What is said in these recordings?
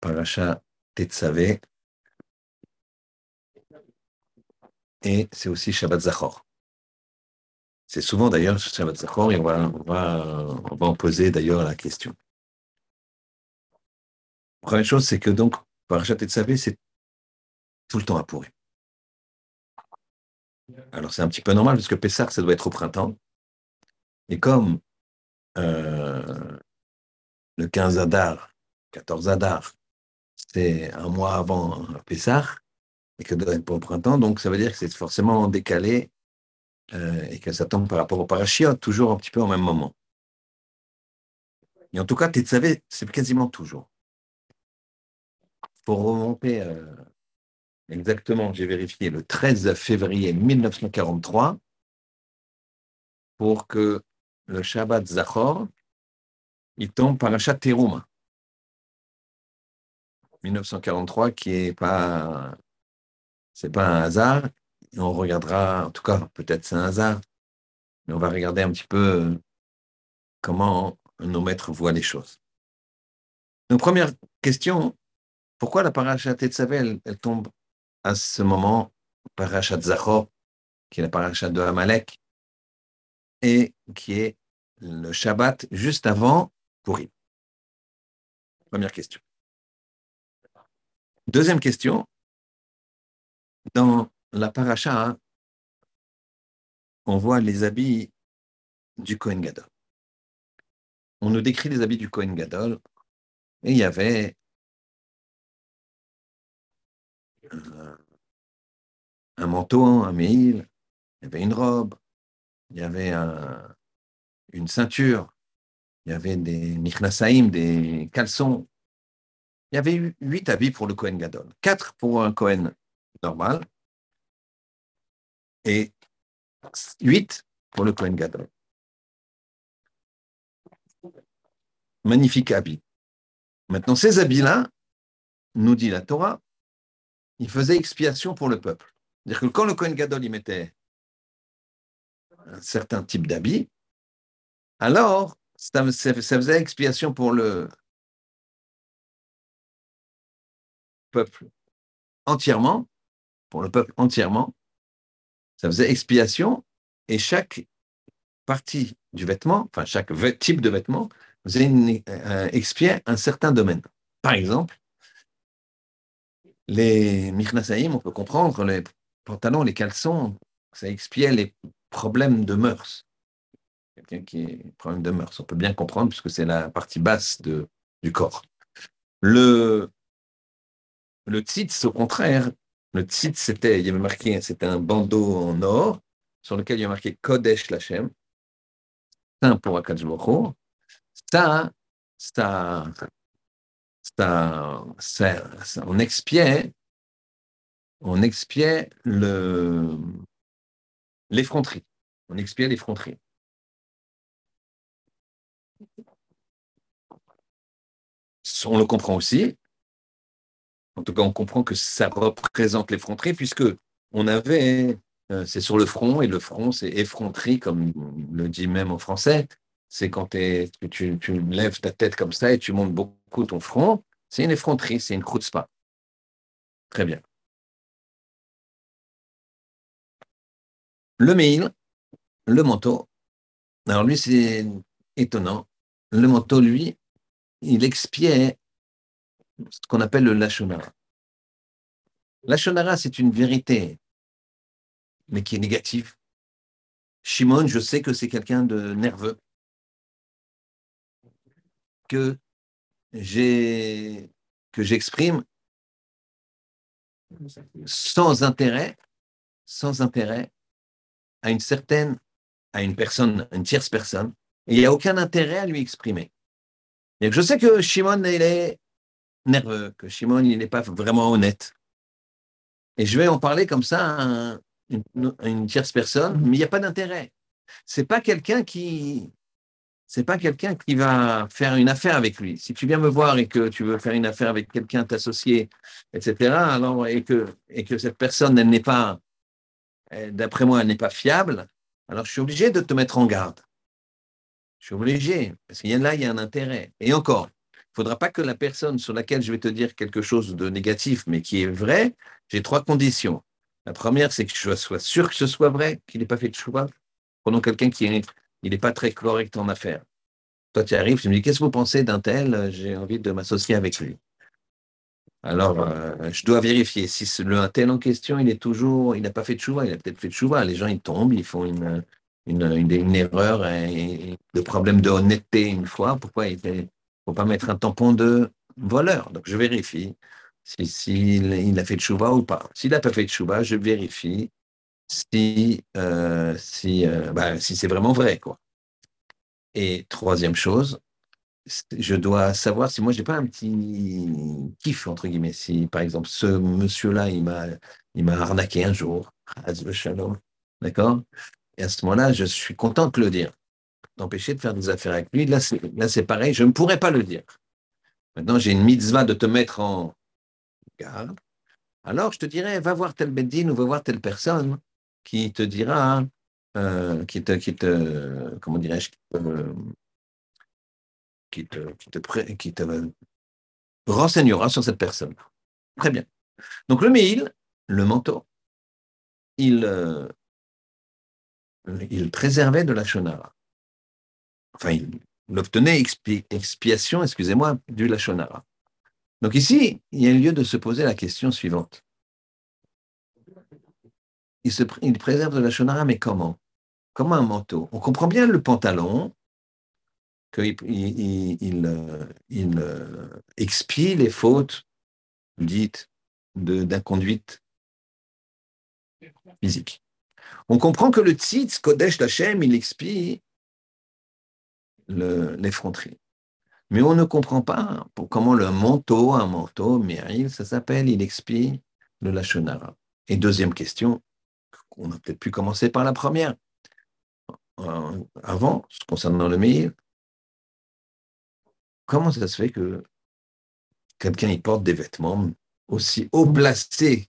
Parashat Tetzaveh, et c'est aussi Shabbat Zachor. C'est souvent d'ailleurs Shabbat Zachor, et on va en poser d'ailleurs la question. La première chose, c'est que donc Parashat Tetzaveh, c'est tout le temps à Pourim. Alors c'est un petit peu normal, parce que Pessah, ça doit être au printemps, et comme le 15 Adar, 14 Adar, c'est un mois avant Pessah, et que doit être au printemps, donc ça veut dire que c'est forcément décalé, et que ça tombe par rapport au Parashiot, toujours un petit peu au même moment. Et en tout cas, Tetzaveh, c'est quasiment toujours. Pour remonter exactement, j'ai vérifié, le 13 février 1943, pour que le Shabbat Zachor, il tombe Parashat Terouma. 1943, qui n'est pas... C'est pas un hasard. On regardera, en tout cas, peut-être c'est un hasard, mais on va regarder un petit peu comment nos maîtres voient les choses. Donc, première question, pourquoi la Parashat Tetzaveh, elle tombe à ce moment, Parashat Zachor, qui est la Parashat de Amalek, et qui est le Shabbat juste avant Pourim? Première question. Deuxième question, dans la paracha, on voit les habits du Kohen Gadol. On nous décrit les habits du Kohen Gadol, et il y avait un manteau, un me'il, il y avait une robe, il y avait une ceinture, il y avait des michnasayim, des caleçons. Il y avait eu 8 habits pour le Kohen Gadol, 4 pour un Kohen normal et 8 pour le Kohen Gadol. Magnifique habit. Maintenant, ces habits-là, nous dit la Torah, ils faisaient expiation pour le peuple. C'est-à-dire que quand le Kohen Gadol, il mettait un certain type d'habit, alors ça faisait expiation pour le peuple entièrement, pour le peuple entièrement, ça faisait expiation, et chaque partie du vêtement, enfin chaque type de vêtement, faisait expiait un certain domaine. Par exemple, les michnasayim, on peut comprendre, les pantalons, les caleçons, ça expiait les problèmes de mœurs. Quelqu'un qui est problème de mœurs, on peut bien comprendre, puisque c'est la partie basse du corps. Le tzitz, au contraire, le tzitz, c'était un bandeau en or sur lequel il y avait marqué Kodesh Lachem, saint pour Akadosh Baruch Hu. Ça, on expiait l'effronterie. On expiait l'effronterie. On le comprend aussi. En tout cas, on comprend que ça représente l'effronterie, puisque on avait, c'est sur le front, et le front, c'est effronterie, comme on le dit même en français. C'est quand tu lèves ta tête comme ça et tu montes beaucoup ton front, c'est une effronterie, c'est une chutzpah. Très bien. Le me'il, le manteau, alors lui, c'est étonnant. Le manteau, lui, il expiait ce qu'on appelle le Lashon Hara. Lashon Hara, c'est une vérité, mais qui est négative. Shimon, je sais que c'est quelqu'un de nerveux, que j'exprime sans intérêt à une tierce personne, et il n'y a aucun intérêt à lui exprimer. Et je sais que Shimon, il est nerveux, que Shimon, il n'est pas vraiment honnête. Et je vais en parler comme ça à une tierce personne, mais il n'y a pas d'intérêt. C'est pas quelqu'un qui va faire une affaire avec lui. Si tu viens me voir et que tu veux faire une affaire avec quelqu'un, t'associer, etc., alors, et que cette personne, elle n'est pas, d'après moi, elle n'est pas fiable, alors je suis obligé de te mettre en garde. Je suis obligé, parce qu'il y a un intérêt. Et encore, Il ne faudra pas que la personne sur laquelle je vais te dire quelque chose de négatif, mais qui est vrai, j'ai trois conditions. La première, c'est que je sois sûr que ce soit vrai, qu'il n'ait pas fait de chouva. Prenons quelqu'un qui n'est pas très correct en affaires. Toi, tu arrives, tu me dis, qu'est-ce que vous pensez d'un tel? J'ai envie de m'associer avec lui. Alors, je dois vérifier si un tel en question, il n'a pas fait de chouva, il a peut-être fait de chouva. Les gens, ils tombent, ils font une erreur, et le problème de honnêteté une fois. Pourquoi il ne faut pas mettre un tampon de voleur? Donc, je vérifie s'il a fait de chouva ou pas. S'il n'a pas fait de chouva, je vérifie si c'est vraiment vrai, quoi. Et troisième chose, je dois savoir si moi, je n'ai pas un petit kiff, entre guillemets. Si, par exemple, ce monsieur-là, il m'a arnaqué un jour, d'accord? Et à ce moment-là, je suis content de le dire. T'empêcher de faire des affaires avec lui, là, c'est pareil, je ne pourrais pas le dire. Maintenant, j'ai une mitzvah de te mettre en garde. Alors, je te dirais, va voir tel beddin ou va voir telle personne qui te dira, qui te renseignera sur cette personne. Très bien. Donc, le me'il, le manteau, il préservait de la Lashon Hara. Enfin, il obtenait expiation, du Lashon Hara. Donc ici, il y a lieu de se poser la question suivante. Il préserve de la Lashon Hara, mais comment? Comment un manteau? On comprend bien le pantalon, qu'il expie les fautes dites d'inconduite physique. On comprend que le tzitz, Kodesh Hashem, il expie l'effronterie. Mais on ne comprend pas comment un manteau, me'il, ça s'appelle, il expie le Lashon Hara. Et deuxième question, on a peut-être pu commencer par la première. Avant, concernant le me'il, comment ça se fait que quelqu'un y porte des vêtements aussi oblacés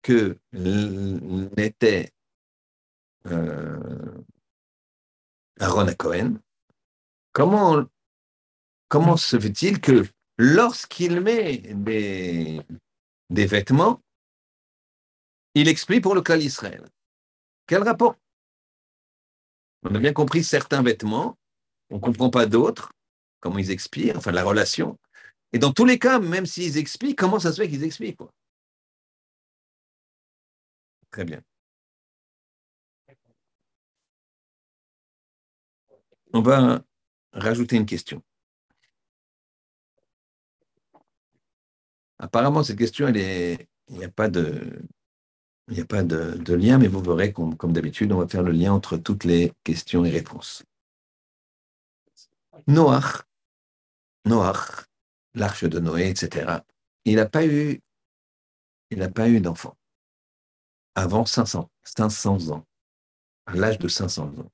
que l'était Aaron à Cohen? Comment se fait-il que lorsqu'il met des vêtements, il explie pour le Klal Israël? Quel rapport? On a bien compris certains vêtements, on ne comprend pas d'autres, comment ils explient, enfin la relation. Et dans tous les cas, même s'ils explient, comment ça se fait qu'ils explient, quoi? Très bien. On va rajouter une question. Apparemment, cette question, il n'y a pas de lien, mais vous verrez, comme d'habitude, on va faire le lien entre toutes les questions et réponses. Noach, l'arche de Noé, etc., il n'a pas eu d'enfant avant 500 ans, à l'âge de 500 ans.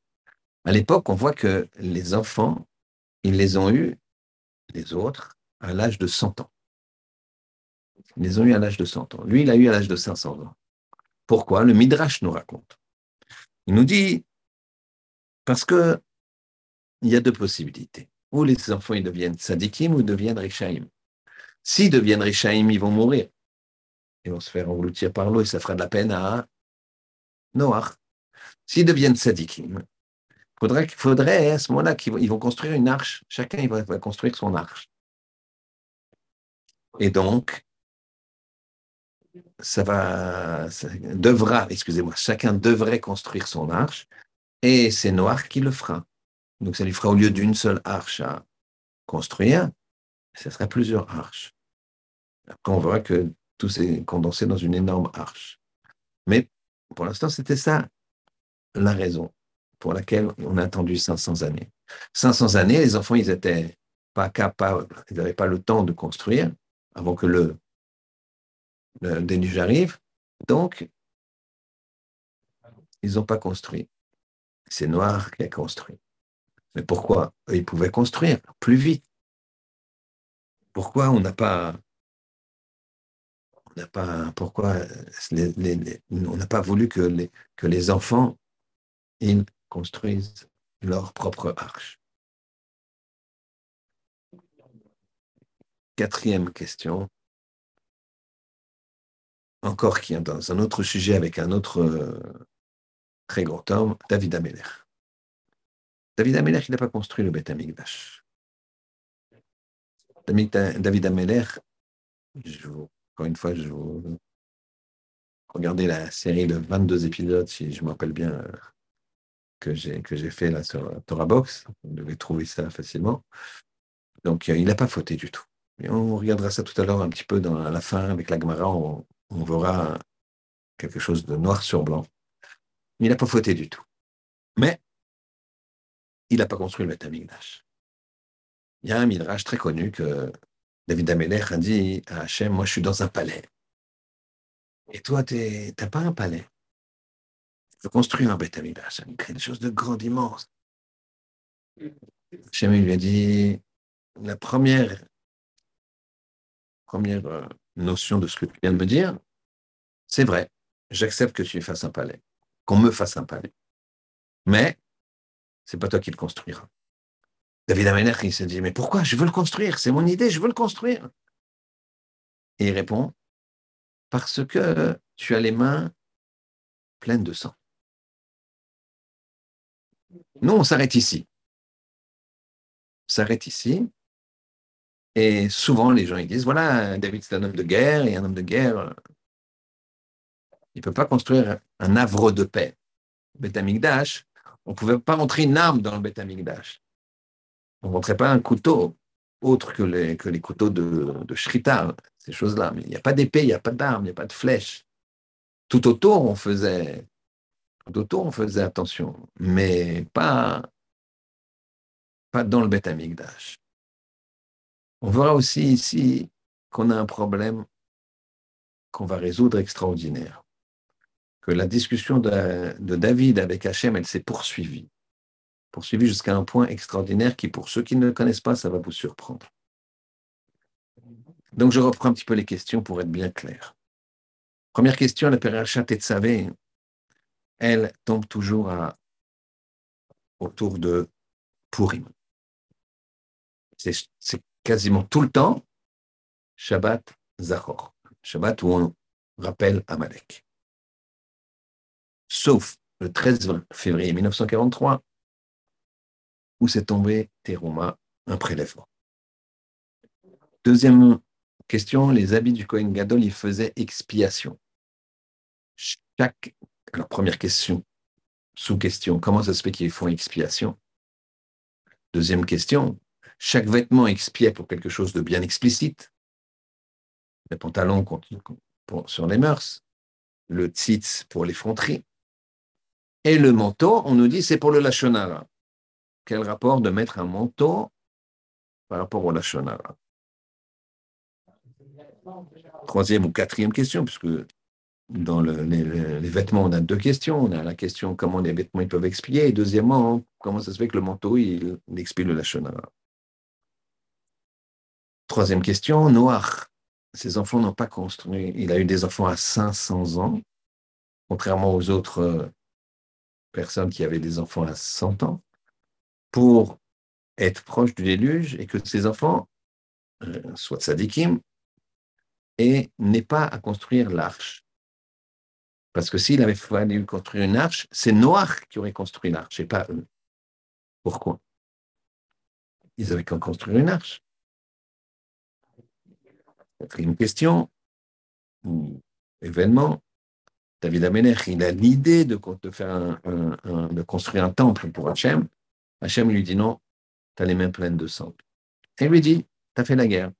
À l'époque, on voit que les enfants, ils les ont eus, les autres, à l'âge de 100 ans. Ils les ont eus à l'âge de 100 ans. Lui, il a eu à l'âge de 500 ans. Pourquoi? Le Midrash nous raconte. Il nous dit, parce qu'il y a deux possibilités. Ou les enfants, ils deviennent tzadikim ou ils deviennent rishaim. S'ils deviennent rishaim, ils vont mourir. Ils vont se faire engloutir par l'eau et ça fera de la peine à Noach. S'ils deviennent tzadikim, il faudrait à ce moment-là qu'ils vont construire une arche. Chacun va construire son arche. Et donc, chacun devrait construire son arche et c'est Noach qui le fera. Donc, ça lui fera, au lieu d'une seule arche à construire, ça sera plusieurs arches. Après, on verra que tout s'est condensé dans une énorme arche. Mais pour l'instant, c'était ça la raison pour laquelle on a attendu 500 années. 500 années, les enfants, ils n'étaient pas capables, ils n'avaient pas le temps de construire avant que le déluge arrive. Donc, ils n'ont pas construit. C'est Noach qui a construit. Mais pourquoi? Ils pouvaient construire plus vite. Pourquoi on n'a pas voulu que les enfants, ils construisent leur propre arche? Quatrième question, encore qui est dans un autre sujet avec un autre très grand homme, David HaMelech. David HaMelech, il n'a pas construit le Beit HaMikdash. David HaMelech, encore une fois, regardez la série de 22 épisodes, si je me rappelle bien, que j'ai fait là sur Torah Box. Vous devez trouver ça facilement. Donc, il n'a pas fauté du tout. Et on regardera ça tout à l'heure un petit peu à la fin avec la Gemara. On verra quelque chose de noir sur blanc. Il n'a pas fauté du tout. Mais il n'a pas construit le Beit HaMikdash. Il y a un Midrash très connu que David HaMelech a dit à Hachem, moi je suis dans un palais. Et toi, tu n'as pas un palais. Tu veux construire un Beit HaMikdash, quelque chose de grand, immense. Hachem lui a dit, la première notion de ce que tu viens de me dire, c'est vrai, j'accepte que tu fasses un palais, qu'on me fasse un palais. Mais, ce n'est pas toi qui le construiras. David HaMelech, il se dit, mais pourquoi? Je veux le construire, c'est mon idée, je veux le construire. Et il répond, parce que tu as les mains pleines de sang. Nous, on s'arrête ici. On s'arrête ici. Et souvent, les gens ils disent, voilà, David, c'est un homme de guerre, et un homme de guerre, il ne peut pas construire un havre de paix. Beit HaMikdash, on ne pouvait pas rentrer une arme dans le Beit HaMikdash. On ne rentrait pas un couteau, autre que les couteaux de Shrita, ces choses-là. Mais il n'y a pas d'épée, il n'y a pas d'arme, il n'y a pas de flèche. Tout autour, on faisait attention, mais pas dans le Beit HaMikdash. On verra aussi ici qu'on a un problème qu'on va résoudre extraordinaire. Que la discussion de David avec Hachem, elle s'est poursuivie jusqu'à un point extraordinaire qui, pour ceux qui ne le connaissent pas, ça va vous surprendre. Donc, je reprends un petit peu les questions pour être bien clair. Première question, la Parashat Tetzaveh, elle tombe toujours autour de Pourim. C'est quasiment tout le temps Shabbat Zachor, Shabbat où on rappelle Amalek. Sauf le 13 février 1943, où s'est tombé Terouma, un prélèvement. Deuxième question, les habits du Kohen Gadol, ils faisaient expiation. Alors, première question, sous-question, comment ça se fait qu'ils font expiation? Deuxième question, chaque vêtement expiait pour quelque chose de bien explicite. Les pantalons sur les mœurs, le tzitz pour l'effronterie, et le manteau, on nous dit, c'est pour le Lashon Hara. Quel rapport de mettre un manteau par rapport au Lashon Hara? Troisième ou quatrième question, puisque dans les vêtements, on a deux questions. On a la question comment les vêtements ils peuvent expier, et deuxièmement, comment ça se fait que le manteau il expie le Lashon Hara. Troisième question, Noach. Ses enfants n'ont pas construit. Il a eu des enfants à 500 ans, contrairement aux autres personnes qui avaient des enfants à 100 ans, pour être proche du déluge et que ses enfants soient tzadikim et n'aient pas à construire l'arche. Parce que s'il avait fallu construire une arche, c'est Noach qui aurait construit l'arche et pas eux. Pourquoi? Ils avaient qu'à construire une arche. Quatrième question, ou événement, David HaMelech, il a l'idée de construire un temple pour Hachem. Hachem lui dit non, tu as les mains pleines de sang. Et lui dit, tu as fait la guerre.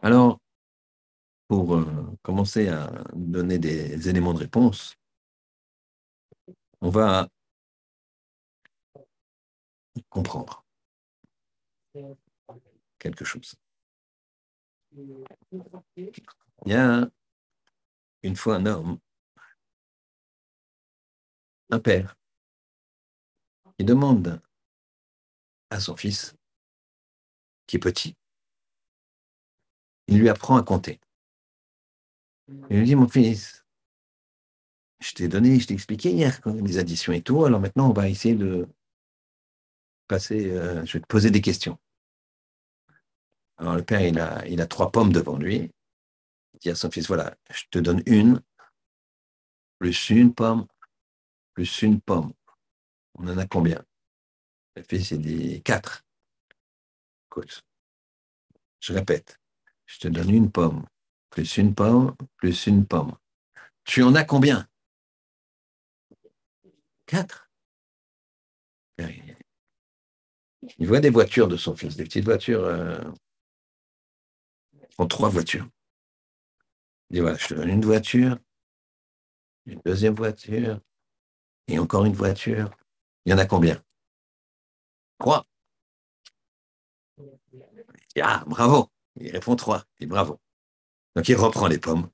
Alors, pour commencer à donner des éléments de réponse, on va comprendre quelque chose. Il y a une fois un homme, un père, qui demande à son fils, qui est petit, il lui apprend à compter. Il lui dit, mon fils, je t'ai expliqué hier les additions et tout, alors maintenant on va essayer de passer, je vais te poser des questions. Alors le père, il a 3 pommes devant lui. Il dit à son fils, voilà, je te donne une, plus une pomme, plus une pomme. On en a combien? Le fils, il dit 4. Écoute, je répète, je te donne une pomme, plus une pomme, plus une pomme. Tu en as combien? 4. Il voit des voitures de son fils, des petites voitures, en 3 voitures. Il dit, voilà, je te donne une voiture, une deuxième voiture, et encore une voiture. Il y en a combien? 3. Ah, bravo. Il répond 3. Il dit bravo. Donc, il reprend les pommes.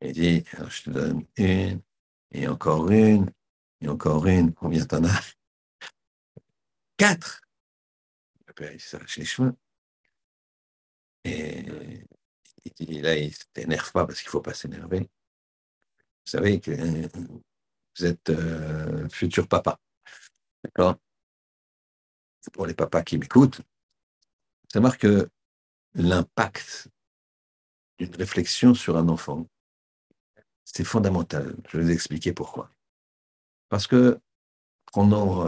Il dit, alors, je te donne une, et encore une, et encore une. Combien t'en as? 4. Le père, il s'arrache les cheveux. Et il dit, là, il ne s'énerve pas parce qu'il ne faut pas s'énerver. Vous savez que vous êtes futur papa. D'accord? Pour les papas qui m'écoutent, savoir que l'impact d'une réflexion sur un enfant, c'est fondamental. Je vais vous expliquer pourquoi. Parce que prenons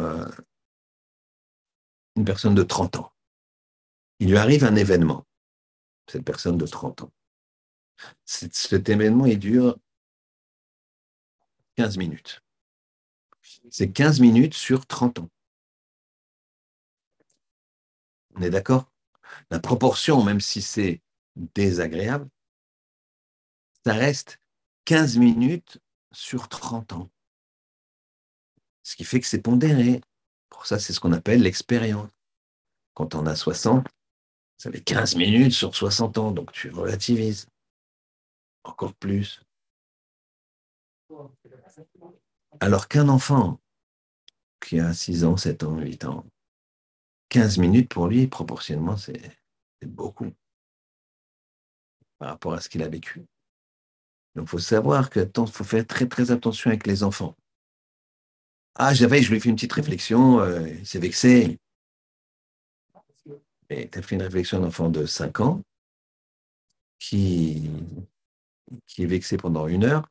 une personne de 30 ans. Il lui arrive un événement, cette personne de 30 ans. Cet événement, il dure 15 minutes. C'est 15 minutes sur 30 ans. On est d'accord? La proportion, même si c'est désagréable, ça reste 15 minutes sur 30 ans. Ce qui fait que c'est pondéré. Pour ça, c'est ce qu'on appelle l'expérience. Quand on a 60, ça fait 15 minutes sur 60 ans, donc tu relativises. Encore plus. Alors qu'un enfant qui a 6 ans, 7 ans, 8 ans, 15 minutes pour lui, proportionnellement, c'est beaucoup par rapport à ce qu'il a vécu. Donc, il faut savoir qu'il faut faire très, très attention avec les enfants. Ah, je lui ai fait une petite réflexion, il s'est vexé. Mais tu as fait une réflexion d'un enfant de 5 ans qui est vexé pendant 1 heure.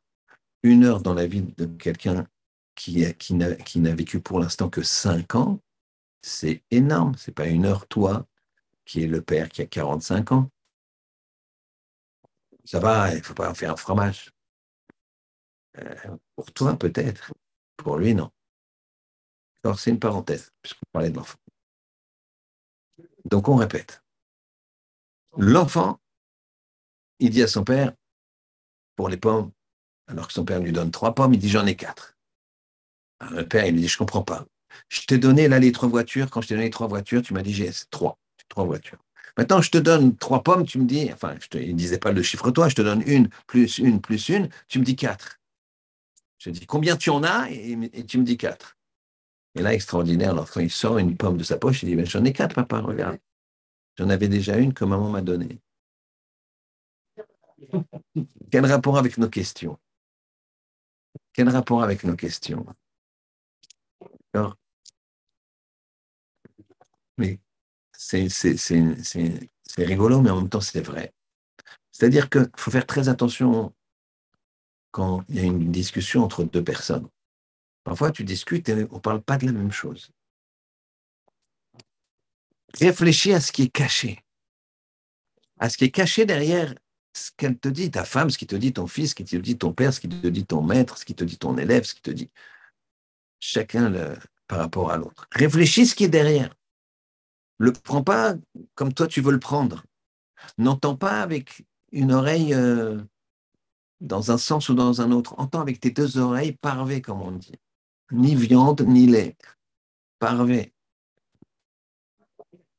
1 heure dans la vie de quelqu'un qui n'a vécu pour l'instant que 5 ans, c'est énorme. C'est pas 1 heure, toi, qui est le père, qui a 45 ans. Ça va, il ne faut pas en faire un fromage. Pour toi, peut-être. Pour lui, non. Alors, c'est une parenthèse, puisqu'on parlait de l'enfant. Donc, on répète. L'enfant, il dit à son père, pour les pommes, alors que son père lui donne 3 pommes, il dit, j'en ai 4. Alors, le père, il lui dit, je ne comprends pas. Je t'ai donné, là, les 3 voitures. Quand je t'ai donné les 3 voitures, tu m'as dit, j'ai 3 voitures. Maintenant, je te donne 3 pommes, tu me dis, enfin, il ne disait pas le chiffre toi, je te donne une, plus une, plus une, tu me dis 4. Je te dis, combien tu en as? Et tu me dis 4. Et là, extraordinaire, l'enfant, il sort une pomme de sa poche, il dit, j'en ai 4, papa, regarde. J'en avais déjà une que maman m'a donnée. Quel rapport avec nos questions? Quel rapport avec nos questions? D'accord? Mais c'est rigolo, mais en même temps, c'est vrai. C'est-à-dire qu'il faut faire très attention quand il y a une discussion entre 2 personnes. Parfois, tu discutes et on ne parle pas de la même chose. Réfléchis à ce qui est caché. À ce qui est caché derrière ce qu'elle te dit, ta femme, ce qui te dit ton fils, ce qui te dit ton père, ce qui te dit ton maître, ce qui te dit ton élève, ce qui te dit chacun par rapport à l'autre. Réfléchis ce qui est derrière. Le prends pas comme toi tu veux le prendre. N'entends pas avec une oreille dans un sens ou dans un autre. Entends avec tes 2 oreilles, parvé, comme on dit. Ni viande, ni lait. Parvé.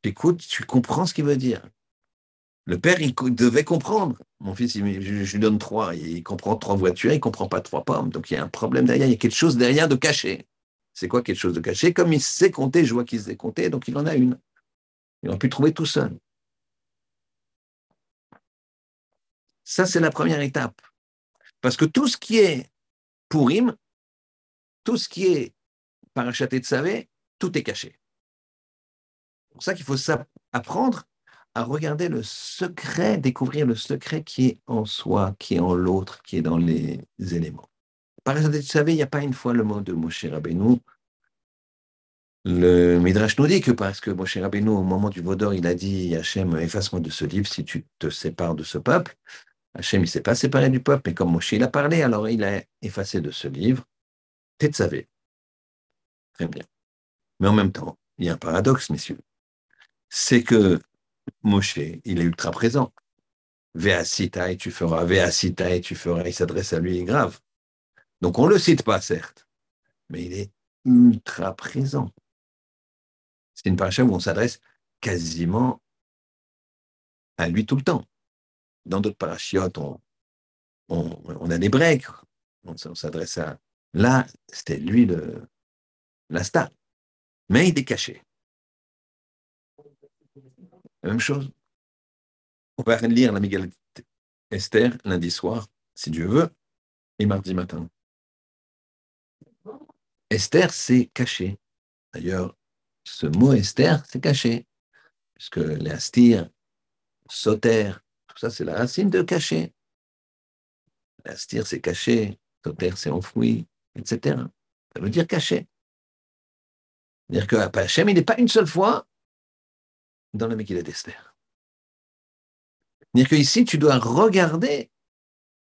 Tu écoutes, tu comprends ce qu'il veut dire. Le père, il devait comprendre. Mon fils, je lui donne 3. Il comprend 3 voitures, il ne comprend pas 3 pommes. Donc, il y a un problème derrière. Il y a quelque chose derrière de caché. C'est quoi quelque chose de caché? Comme il sait compter, je vois qu'il sait compter, donc il en a une. Il aurait pu trouver tout seul. Ça, c'est la première étape. Parce que tout ce qui est Pourim, tout ce qui est Parashat Tetzaveh, tout est caché. pour ça qu'il faut apprendre à regarder le secret, découvrir le secret qui est en soi, qui est en l'autre, qui est dans les éléments. Parashat Tetzaveh, il n'y a pas une fois le mot de Moshe Rabbeinu. Le Midrash nous dit que parce que Moshe Rabbeinu, au moment du veau d'or, il a dit « Hachem, efface-moi de ce livre si tu te sépares de ce peuple ». Hachem, il ne s'est pas séparé du peuple, mais comme Moshe, il a parlé, alors il a effacé de ce livre Tetzaveh. Très bien. Mais en même temps, il y a un paradoxe, messieurs. C'est que Moshe, il est ultra présent. « Ve'asita et tu feras, ve'asita et tu feras », il s'adresse à lui, il est grave. Donc on ne le cite pas, certes, mais il est ultra présent. C'est une paracha où on s'adresse quasiment à lui tout le temps. Dans d'autres parachiotes, on a des breaks, on s'adresse à... Là, c'était lui la star. Mais il est caché. La même chose. On va lire la Megila Esther lundi soir, si Dieu veut, et mardi matin. Esther, c'est caché. D'ailleurs, ce mot Esther, c'est caché. Puisque les astir, soter, tout ça, c'est la racine de caché. L'astir, c'est caché. Soter, c'est enfoui, etc. Ça veut dire caché. C'est-à-dire que Hachem, il n'est pas une seule fois dans la Megillah d'Esther. C'est-à-dire qu'ici, tu dois regarder,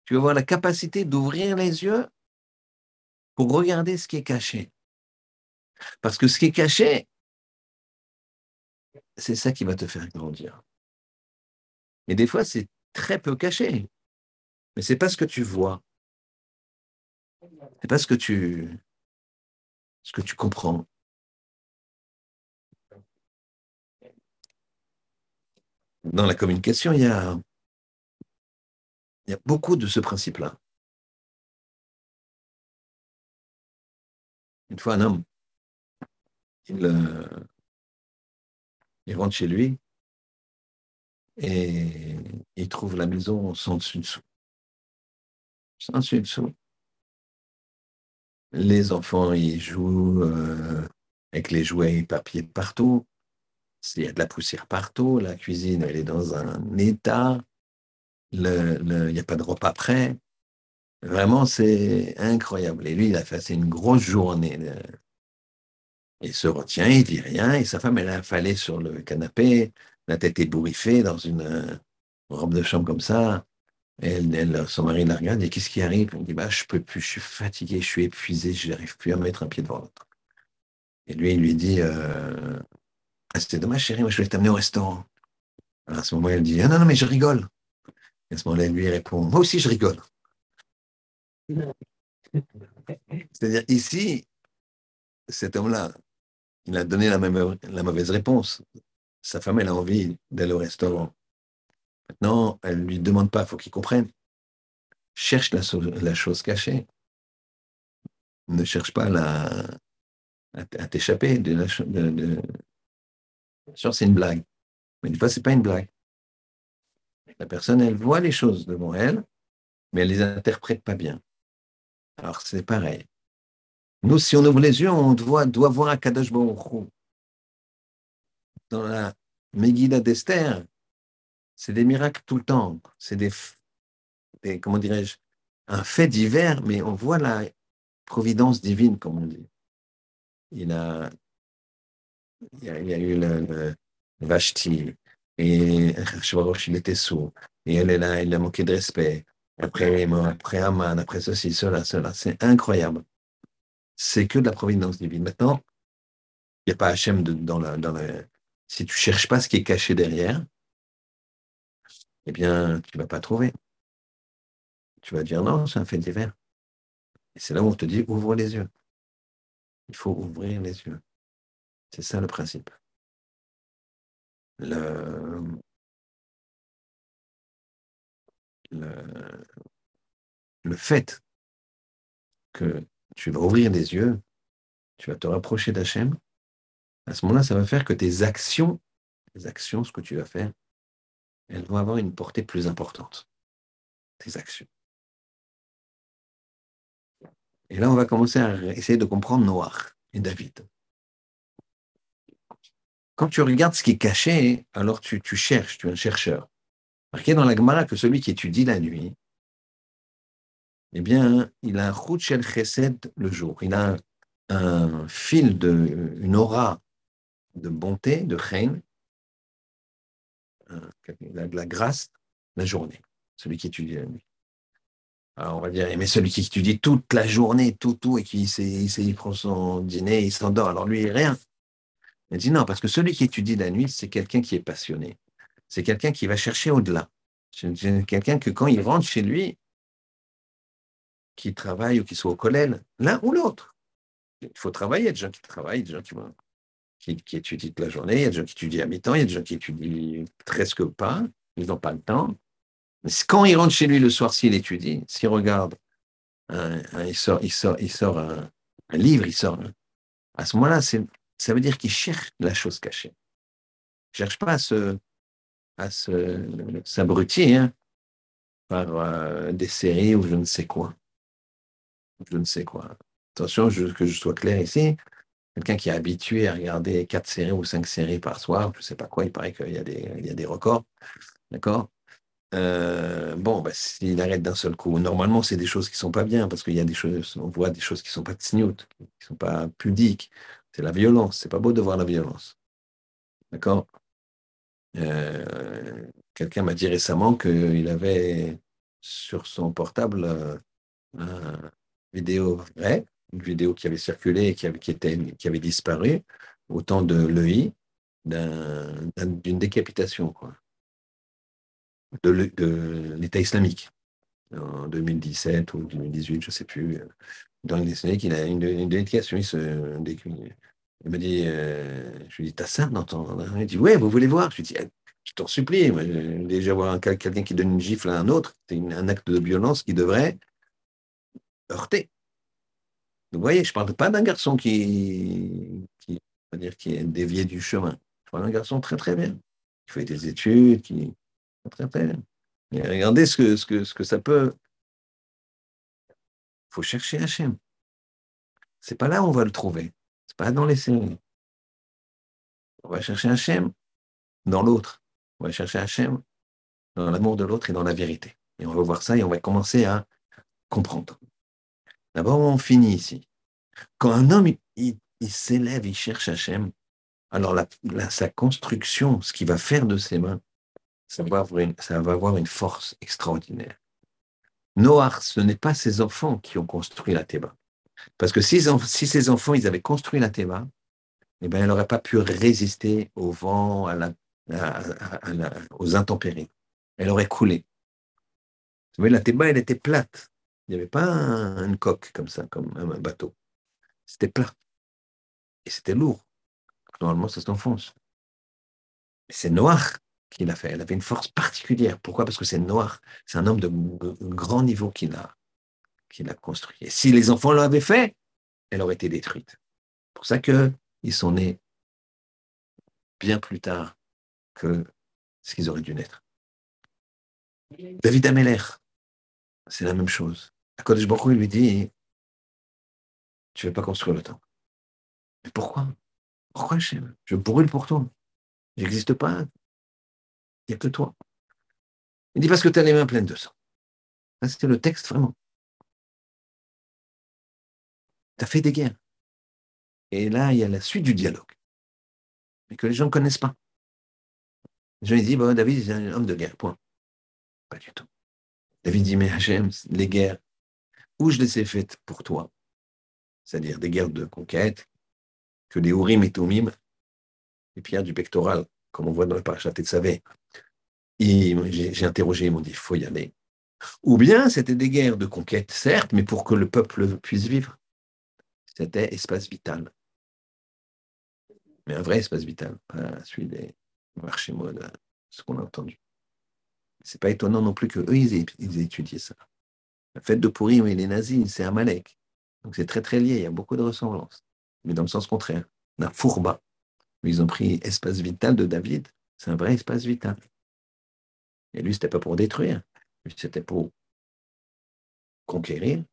tu dois avoir la capacité d'ouvrir les yeux pour regarder ce qui est caché. Parce que ce qui est caché, c'est ça qui va te faire grandir. Et des fois, c'est très peu caché. Mais ce n'est pas ce que tu vois. Ce n'est pas ce que tu comprends. Dans la communication, il y a beaucoup de ce principe-là. Une fois, un homme, il rentre chez lui et il trouve la maison sans dessus-dessous. Sans dessus-dessous. Les enfants, ils jouent avec les jouets et papiers partout. Il y a de la poussière partout. La cuisine, elle est dans un état. Il n'y a pas de repas prêt. Vraiment, c'est incroyable. Et lui, il a passé une grosse journée. Il se retient, il ne dit rien. Et sa femme, elle a affalée sur le canapé, la tête ébouriffée dans une robe de chambre comme ça. Son mari la regarde, et qu'est-ce qui arrive? Il dit, je ne peux plus, je suis fatigué, je suis épuisé, je n'arrive plus à mettre un pied devant l'autre. Et lui, il lui dit, c'était dommage, chérie, moi, je voulais t'amener au restaurant. Alors, à ce moment-là, elle dit, non, mais je rigole. Et à ce moment-là, lui, il répond, moi aussi, je rigole. C'est-à-dire, ici, cet homme-là, il a donné la mauvaise réponse. Sa femme, elle a envie d'aller au restaurant. Maintenant, elle ne lui demande pas, il faut qu'il comprenne. Cherche la chose cachée. Ne cherche pas à t'échapper de la chose. Sûr, c'est une blague. Mais une fois, ce n'est pas une blague. La personne, elle voit les choses devant elle, mais elle ne les interprète pas bien. Alors, c'est pareil. Nous, si on ouvre les yeux, on doit voir Akadosh Baruch Hu. Dans la Megillah d'Esther, c'est des miracles tout le temps. C'est des comment dirais-je, un fait divers, mais on voit la providence divine, comme on dit. Il y a eu le Vashti, et Achashverosh, il était sourd, et elle est là, il a manqué de respect. Après Aman, après ceci, cela, c'est incroyable. C'est que de la providence divine. Maintenant, il n'y a pas Hachem dans la. Si tu ne cherches pas ce qui est caché derrière, eh bien, tu ne vas pas trouver. Tu vas dire non, c'est un fait divers. Et c'est là où on te dit ouvre les yeux. Il faut ouvrir les yeux. C'est ça le principe. Le fait que tu vas ouvrir les yeux, tu vas te rapprocher d'Hachem, à ce moment-là, ça va faire que tes actions, ce que tu vas faire, elles vont avoir une portée plus importante. Tes actions. Et là, on va commencer à essayer de comprendre Noach et David. Quand tu regardes ce qui est caché, alors tu cherches, tu es un chercheur. Marqué dans la Gemara que celui qui étudie la nuit, eh bien, il a un chut shel chesed le jour. Il a un fil, une aura de bonté, de chen, la grâce, la journée. Celui qui étudie la nuit. Alors on va dire, mais celui qui étudie toute la journée, tout, et il prend son dîner, il s'endort, alors lui, rien. Il dit non, parce que celui qui étudie la nuit, c'est quelqu'un qui est passionné. C'est quelqu'un qui va chercher au-delà. C'est quelqu'un que quand il rentre chez lui, qu'il travaille ou qu'il soit au collège, l'un ou l'autre. Il faut travailler, il y a des gens qui travaillent, des gens qui étudient toute la journée, il y a des gens qui étudient à mi-temps, il y a des gens qui étudient presque pas, ils n'ont pas le temps. Mais quand il rentre chez lui le soir, s'il étudie, s'il regarde, il sort un livre, à ce moment-là, ça veut dire qu'il cherche la chose cachée. Il ne cherche pas à s'abrutir par des séries ou je ne sais quoi. Attention, que je sois clair ici. Quelqu'un qui est habitué à regarder 4 séries ou 5 séries par soir, je ne sais pas quoi, il paraît qu'il y a des records. D'accord ? S'il arrête d'un seul coup, normalement, c'est des choses qui ne sont pas bien, parce qu'il y a des choses, on voit des choses qui ne sont pas tsniout, qui ne sont pas pudiques. C'est la violence, c'est pas beau de voir la violence. D'accord ? Quelqu'un m'a dit récemment qu'il avait sur son portable une vidéo vraie, une vidéo qui avait circulé et qui avait disparu au temps de l'EI, d'une décapitation, quoi. De l'État islamique en 2017 ou 2018, je ne sais plus, dans l'État islamique, il a une dédication. Il me dit, je lui dis, t'as ça dans ton... Il dit, ouais, vous voulez voir? Je lui dis, je t'en supplie, moi, déjà voir quelqu'un qui donne une gifle à un autre, c'est un acte de violence qui devrait heurter. Vous voyez, je ne parle pas d'un garçon qui est dévié du chemin. Je parle d'un garçon très très bien, qui fait des études, qui... Et regardez ce que ça peut. Il faut chercher Hachem. C'est pas là où on va le trouver. C'est pas dans les séries. On va chercher Hachem dans l'autre. On va chercher Hachem dans l'amour de l'autre et dans la vérité. Et on va voir ça et on va commencer à comprendre. D'abord, on finit ici. Quand un homme il s'élève, il cherche Hachem, alors sa construction, ce qu'il va faire de ses mains, ça va avoir une force extraordinaire. Noach, ce n'est pas ses enfants qui ont construit la Théba. Parce que si ses enfants ils avaient construit la Théba, eh ben, elle n'aurait pas pu résister au vent, aux intempéries. Elle aurait coulé. Vous voyez, la Théba, elle était plate. Il n'y avait pas une coque comme ça, comme un bateau. C'était plat. Et c'était lourd. Normalement, ça s'enfonce. Mais c'est Noach qu'il a fait. Elle avait une force particulière. Pourquoi ? Parce que c'est Noach. C'est un homme de grand niveau qu'il a construit. Et si les enfants l'avaient fait, elle aurait été détruite. C'est pour ça qu'ils sont nés bien plus tard que ce qu'ils auraient dû naître. David HaMelech, c'est la même chose. Akadosh Baruch Hu lui dit, tu ne veux pas construire le temple. Mais pourquoi ? Pourquoi Hachem ? Je brûle pour toi. Je n'existe pas. Il n'y a que toi. Il dit parce que tu as les mains pleines de sang. Ça, c'était le texte vraiment. Tu as fait des guerres. Et là, il y a la suite du dialogue. Mais que les gens ne connaissent pas. Les gens ils disent, David, c'est un homme de guerre, point. Pas du tout. David dit, mais Hachem, les guerres, où je les ai faites pour toi, c'est-à-dire des guerres de conquête, que les Ourim et Tomim, les pierres du pectoral, comme on voit dans le Parashat Tetzaveh. J'ai interrogé, ils m'ont dit, il faut y aller. Ou bien, c'était des guerres de conquête, certes, mais pour que le peuple puisse vivre. C'était espace vital. Mais un vrai espace vital, pas celui des marchés modes, ce qu'on a entendu. C'est pas étonnant non plus qu'eux, ils aient étudié ça. La fête de Pourim et les nazis, c'est Amalek. Donc c'est très très lié, il y a beaucoup de ressemblances. Mais dans le sens contraire, la fourba. Ils ont pris espace vital de David, c'est un vrai espace vital. Et lui, c'était pas pour détruire, c'était pour conquérir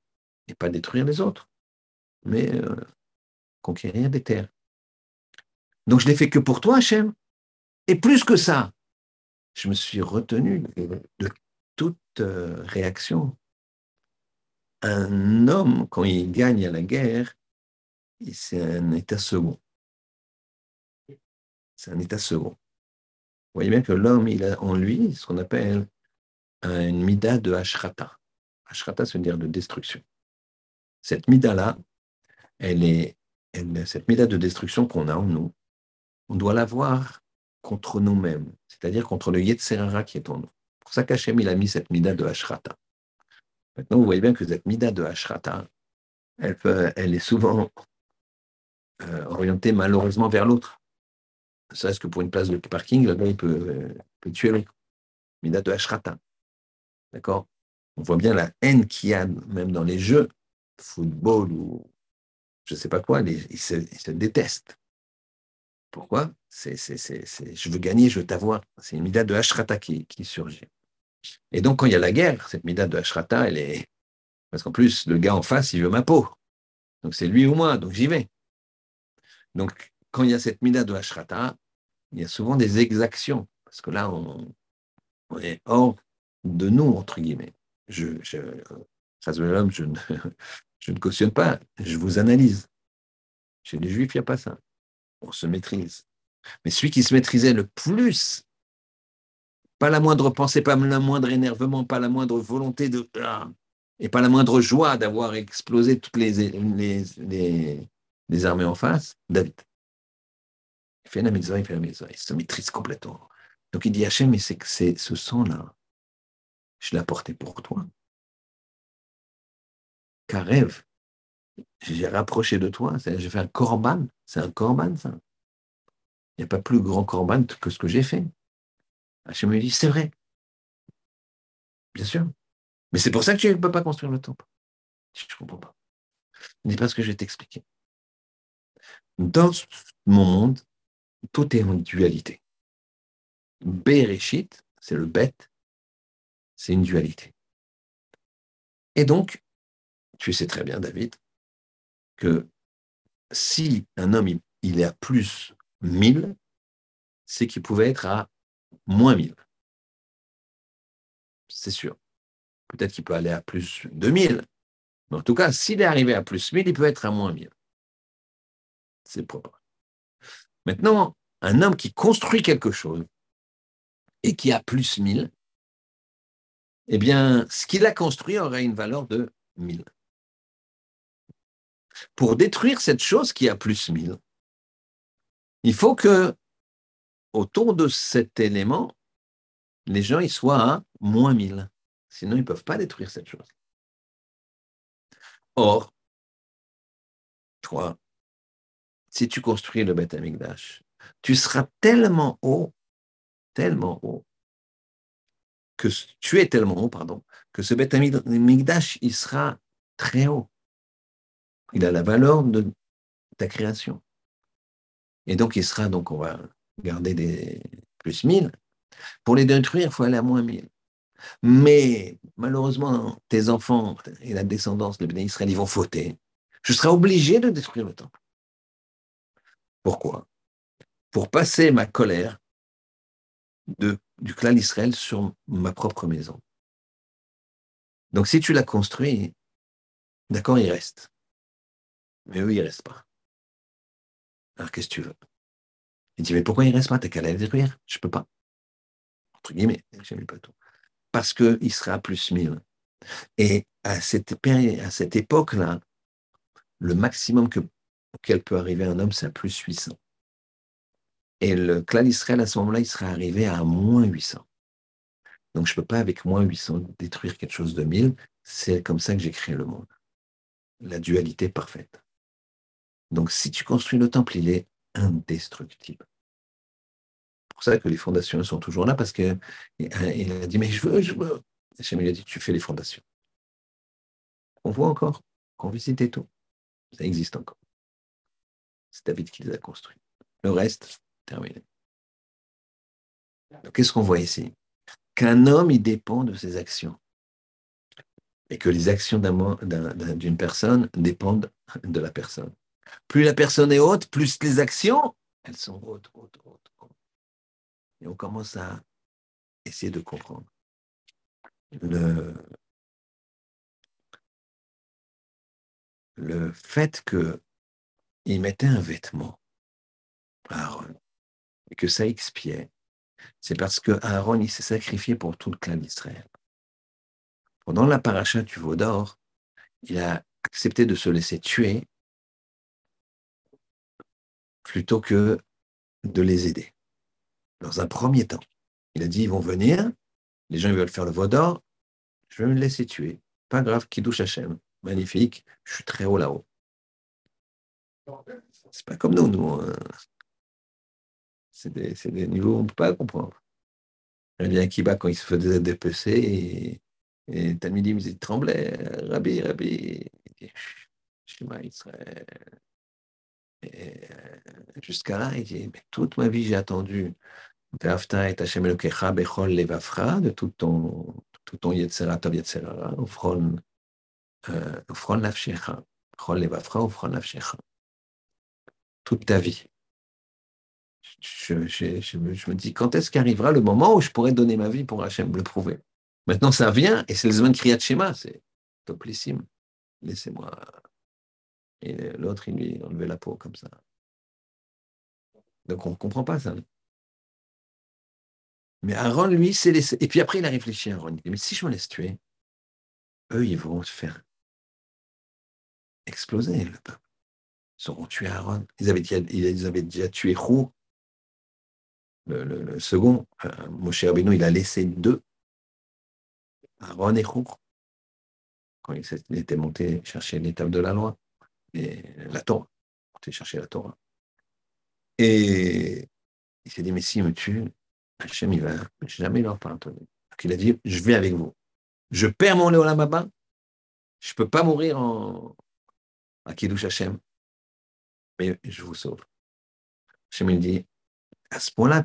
et pas détruire les autres, mais conquérir des terres. Donc, je l'ai fait que pour toi, Hachem. Et plus que ça, je me suis retenu de toute réaction. Un homme, quand il gagne à la guerre, c'est un état second. C'est un état second. Vous voyez bien que l'homme, il a en lui ce qu'on appelle une mida de Ashrata. Ashrata, ça veut dire de destruction. Cette mida-là, cette mida de destruction qu'on a en nous, on doit l'avoir contre nous-mêmes, c'est-à-dire contre le Yetzerara qui est en nous. Pour ça qu'Hachem, il a mis cette mida de Ashrata. Maintenant, vous voyez bien que cette mida de Ashrata, elle est souvent orientée malheureusement vers l'autre. Ne serait-ce que pour une place de parking, là-bas, il peut tuer l'autre. Mida de Ashrata. D'accord ? On voit bien la haine qu'il y a, même dans les jeux, football ou je ne sais pas quoi, ils se détestent. Pourquoi ? Je veux gagner, je veux t'avoir. C'est une mida de Ashrata qui surgit. Et donc, quand il y a la guerre, cette mida de Ashrata, elle est... Parce qu'en plus, le gars en face, il veut ma peau. Donc, c'est lui ou moi, donc j'y vais. Donc, quand il y a cette mida de Ashrata, il y a souvent des exactions. Parce que là, on est hors de nous, entre guillemets. Je ne cautionne pas, je vous analyse. Chez les Juifs, il n'y a pas ça. On se maîtrise. Mais celui qui se maîtrisait le plus... Pas la moindre pensée, pas le moindre énervement, pas la moindre volonté de... et pas la moindre joie d'avoir explosé toutes les armées en face, David. Il fait la mitzvah, il se maîtrise complètement. Donc il dit, Hachem, mais c'est ce sang-là, je l'ai apporté pour toi. Car rêve, j'ai rapproché de toi, j'ai fait un corban, c'est un corban ça. Il n'y a pas plus grand corban que ce que j'ai fait. Hachem lui dit, c'est vrai. Bien sûr. Mais c'est pour ça que tu ne peux pas construire le temple. Je ne comprends pas. N'est pas ce que je vais t'expliquer. Dans mon monde, tout est en dualité. Bereshit, c'est le bête, c'est une dualité. Et donc, tu sais très bien, David, que si un homme, il est à plus 1000, c'est qu'il pouvait être à moins 1000. C'est sûr. Peut-être qu'il peut aller à plus 2000. Mais en tout cas, s'il est arrivé à plus 1000, il peut être à moins 1000. C'est propre. Maintenant, un homme qui construit quelque chose et qui a plus 1000, eh bien, ce qu'il a construit aura une valeur de 1000. Pour détruire cette chose qui a plus 1000, il faut que autour de cet élément, les gens ils soient à moins 1000. Sinon, ils ne peuvent pas détruire cette chose. Or, toi, si tu construis le Beit HaMikdash, tu seras tellement haut, que ce Beit HaMikdash, il sera très haut. Il a la valeur de ta création. Et donc, il sera, donc on va... garder des plus 1000. Pour les détruire, il faut aller à moins 1000. Mais malheureusement, tes enfants et la descendance de Bnei Israël, ils vont fauter. Je serai obligé de détruire le temple. Pourquoi ? Pour passer ma colère du clan d'Israël sur ma propre maison. Donc si tu l'as construit, d'accord, il reste. Mais eux, ils ne restent pas. Alors qu'est-ce que tu veux ? Il dit, mais pourquoi il ne reste pas ? T'as qu'à la détruire ? Je ne peux pas. Entre guillemets, je n'aime pas tout. Parce qu'il sera à plus 1000. Et à cette époque-là, le maximum auquel peut arriver un homme, c'est à plus 800. Et le clan d'Israël, à ce moment-là, il sera arrivé à moins 800. Donc, je ne peux pas, avec moins 800, détruire quelque chose de 1000. C'est comme ça que j'ai créé le monde. La dualité parfaite. Donc, si tu construis le temple, il est indestructible. C'est pour ça que les fondations sont toujours là, parce qu'il a dit, mais je veux. Hachem lui a dit, tu fais les fondations. On voit encore, qu'on visite et tout. Ça existe encore. C'est David qui les a construits. Le reste, terminé. Donc, qu'est-ce qu'on voit ici ? Qu'un homme, il dépend de ses actions. Et que les actions d'une personne dépendent de la personne. Plus la personne est haute, plus les actions Elles sont hautes. Et on commence à essayer de comprendre. Le fait qu'il mettait un vêtement à Aaron et que ça expiait, c'est parce qu'Aaron, il s'est sacrifié pour tout le clan d'Israël. Pendant la paracha du veau d'or, il a accepté de se laisser tuer plutôt que de les aider. Dans un premier temps, il a dit, ils vont venir, les gens ils veulent faire le veau d'or, je vais me laisser tuer. Pas grave, Kiddush Hashem, magnifique, je suis très haut là-haut. C'est pas comme nous. C'est des niveaux qu'on ne peut pas comprendre. Rabbi Akiba, quand il se faisait dépecer, et Talmidim, il tremblait, Rabbi, il dit, Shema Israël. Et jusqu'à là, il dit, mais toute ma vie, j'ai attendu de tout ton yetzera tov yetzera ufron nafshecha chol levavcha ufron nafshecha. Toute ta vie. Je me dis, quand est-ce qu'arrivera le moment où je pourrai donner ma vie pour Hachem, le prouver? Maintenant, ça vient, et c'est le Zman Kriyat Shema, c'est toplissime. Laissez-moi. Et l'autre, il lui enlevait la peau comme ça. Donc, on ne comprend pas ça. Mais Aaron, lui, s'est laissé. Et puis après, il a réfléchi à Aaron. Il dit, mais si je me laisse tuer, eux, ils vont faire exploser le peuple. Ils auront tué Aaron. Ils avaient déjà tué Chou, le second. Moshe Rabbeinu, il a laissé deux. Aaron et Chou. Quand il était monté chercher les tables de la loi. Et la Torah. Il était chercher la Torah. Et il s'est dit, mais s'il me tue, Hachem, il va jamais leur pardonner. Donc il a dit, je vais avec vous. Je perds mon Léolam Haba. Je ne peux pas mourir à Kiddush Hachem. Mais je vous sauve. Hachem, il dit, à ce point-là,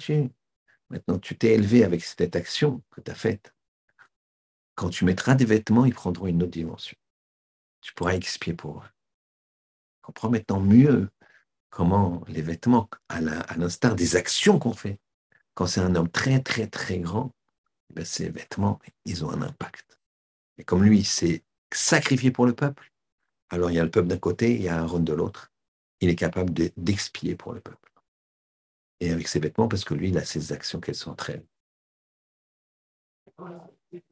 maintenant, tu t'es élevé avec cette action que tu as faite. Quand tu mettras des vêtements, ils prendront une autre dimension. Tu pourras expier pour eux. Comprends maintenant mieux comment les vêtements, à l'instar des actions qu'on fait, quand c'est un homme très, très, très grand, ben ces vêtements, ils ont un impact. Et comme lui, il s'est sacrifié pour le peuple, alors il y a le peuple d'un côté, il y a Aaron de l'autre. Il est capable d'expier pour le peuple. Et avec ses vêtements, parce que lui, il a ses actions qu'elles s'entraînent.